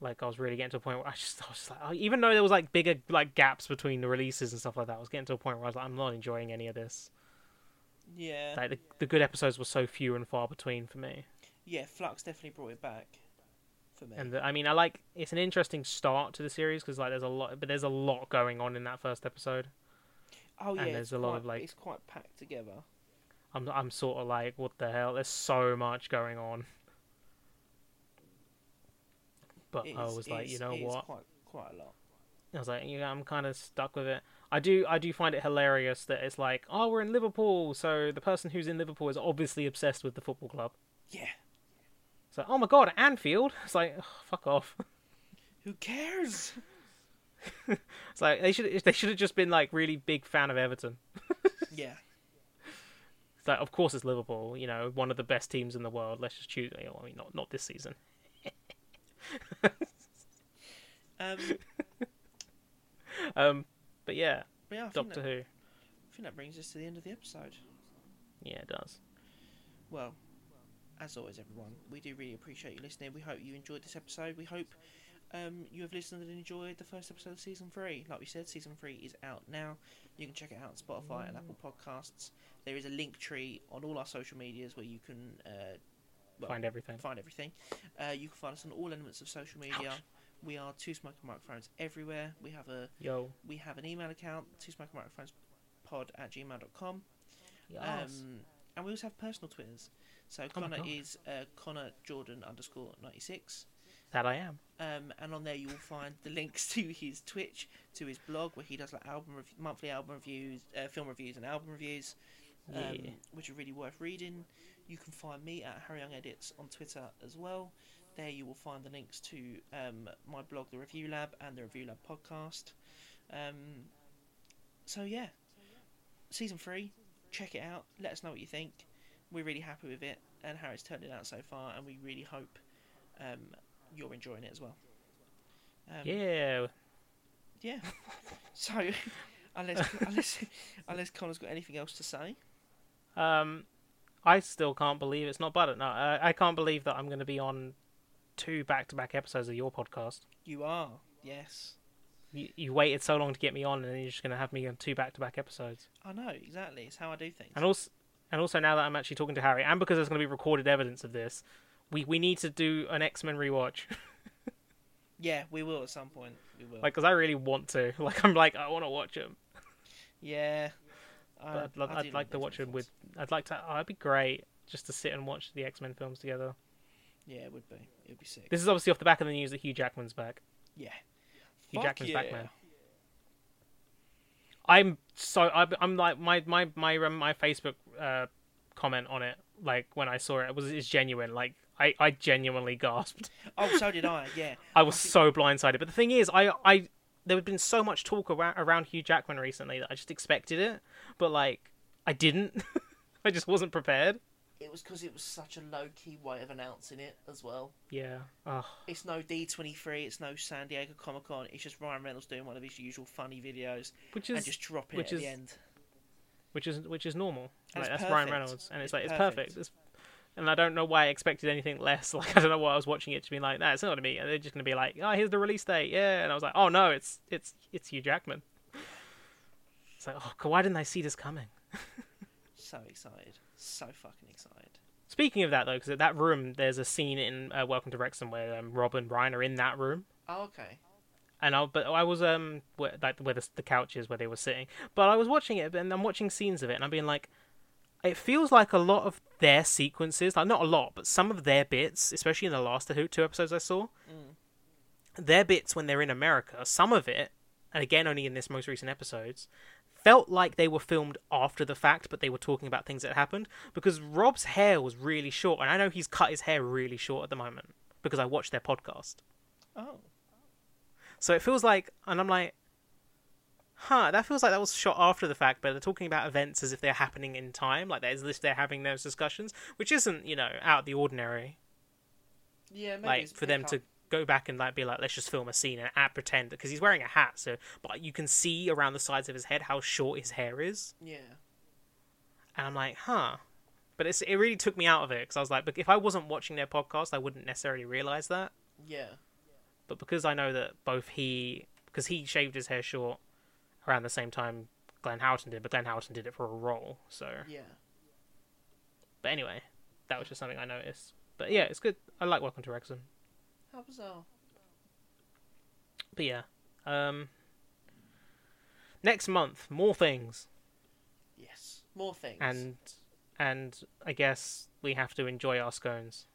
Like I was really getting to a point where I just I was just like, even though there was like bigger like gaps between the releases and stuff like that, I was getting to a point where I was like, I'm not enjoying any of this. Yeah. Like the yeah. the good episodes were so few and far between for me. Yeah, Flux definitely brought it back for me. And the, I mean, I like it's an interesting start to the series because like there's a lot, but there's a lot going on in that first episode. Oh yeah, and there's a lot quite, of like it's quite packed together. I'm I'm sort of like, what the hell? There's so much going on. But is, I was like, is, you know what? Quite, quite a lot. I was like, you know, I'm kind of stuck with it. I do, I do find it hilarious that it's like, oh, we're in Liverpool, so the person who's in Liverpool is obviously obsessed with the football club. Yeah. It's like, oh my god, Anfield. It's like, oh, fuck off. Who cares? It's like they should, they should have just been like really big fan of Everton. Yeah. It's like, of course it's Liverpool. You know, one of the best teams in the world. Let's just choose. You know, I mean, not not this season. um, um, but yeah, yeah Doctor that, Who. I think that brings us to the end of the episode. Yeah, it does. Well, as always, everyone, we do really appreciate you listening. We hope you enjoyed this episode. We hope um, you have listened and enjoyed the first episode of season three. Like we said, season three is out now. You can check it out on Spotify mm. and Apple Podcasts. There is a link tree on all our social medias where you can. Uh, Well, find everything. Find everything. Uh, you can find us on all elements of social media. Ouch. We are Two Smoking Microphones everywhere. We have a Yo. We have an email account, Two Smoking Microphones Pod at gmail dot com. Yes. Um, and we also have personal Twitters. So oh Connor is uh, Connor Jordan underscore ninety six. That I am. Um, and on there you will find the links to his Twitch, to his blog where he does like album rev- monthly album reviews, uh, film reviews, and album reviews, um, yeah. which are really worth reading. You can find me at Harry Young Edits on Twitter as well. There you will find the links to um, my blog, The Review Lab, and The Review Lab podcast. Um, so, yeah. Season three. Check it out. Let us know what you think. We're really happy with it and how it's turned it out so far, and we really hope um, you're enjoying it as well. Um, yeah. Yeah. So, unless, unless, unless Connor's got anything else to say. Um... I still can't believe it's not butter. No, I, I can't believe that I'm going to be on two back-to-back episodes of your podcast. You are, yes. You, you waited so long to get me on, and then you're just going to have me on two back-to-back episodes. I know, exactly. It's how I do things. And also, and also now that I'm actually talking to Harry, and because there's going to be recorded evidence of this, we, we need to do an X-Men rewatch. Yeah, we will at some point. We will. Like, because I really want to. Like, I'm like, I want to watch them. Yeah. But I'd, I'd, I'd like to watch it with. I'd like to. Oh, it'd be great just to sit and watch the X-Men films together. Yeah, it would be. It would be sick. This is obviously off the back of the news that Hugh Jackman's back. Yeah, Hugh Fuck Jackman's yeah. back, man. I'm so. I'm like my my my my Facebook uh, comment on it. Like when I saw it, it was is genuine. Like I, I genuinely gasped. Oh, so did I. Yeah. I was I think... so blindsided. But the thing is, I I. there had been so much talk around, around Hugh Jackman recently that I just expected it, but like I didn't. I just wasn't prepared. It was because it was such a low key way of announcing it as well. Yeah. Oh. It's no D twenty-three. It's no San Diego Comic Con. It's just Ryan Reynolds doing one of his usual funny videos, which is, and just dropping which it at is, the end. Which is which is normal. Like, that's perfect. Ryan Reynolds, and it's, it's like perfect. it's perfect. It's, and I don't know why I expected anything less. Like, I don't know why I was watching it to be like, nah, it's not going to be. They're just going to be like, oh, here's the release date, yeah. And I was like, oh, no, it's it's it's Hugh Jackman. It's like, oh, why didn't I see this coming? So excited. So fucking excited. Speaking of that, though, because at that room, there's a scene in uh, Welcome to Wrexham where um, Rob and Brian are in that room. Oh, okay. And I, but I was, um, where, like, where the, the couch is where they were sitting. But I was watching it, and I'm watching scenes of it, and I'm being like, it feels like a lot of their sequences, like not a lot, but some of their bits, especially in the last two episodes I saw, mm. their bits when they're in America, some of it, and again only in this most recent episodes, felt like they were filmed after the fact, but they were talking about things that happened, because Rob's hair was really short, and I know he's cut his hair really short at the moment, because I watched their podcast. Oh. So it feels like, and I'm like, huh, that feels like that was shot after the fact, but they're talking about events as if they're happening in time, like there's this, they're having those discussions, which isn't, you know, out of the ordinary. Yeah, maybe like for them up. to go back and like be like, let's just film a scene and act, pretend, because he's wearing a hat, so but you can see around the sides of his head how short his hair is. Yeah, and I'm like, huh. But it's, it really took me out of it, because I was like, but if I wasn't watching their podcast, I wouldn't necessarily realize that. Yeah. But because I know that both he, because he shaved his hair short around the same time Glenn Howerton did, but Glenn Howerton did it for a role, so. Yeah. But anyway, that was just something I noticed. But yeah, it's good. I like Welcome to Wrexham. How bizarre. But yeah. Um, next month, more things. Yes, more things. And... And I guess we have to enjoy our scones.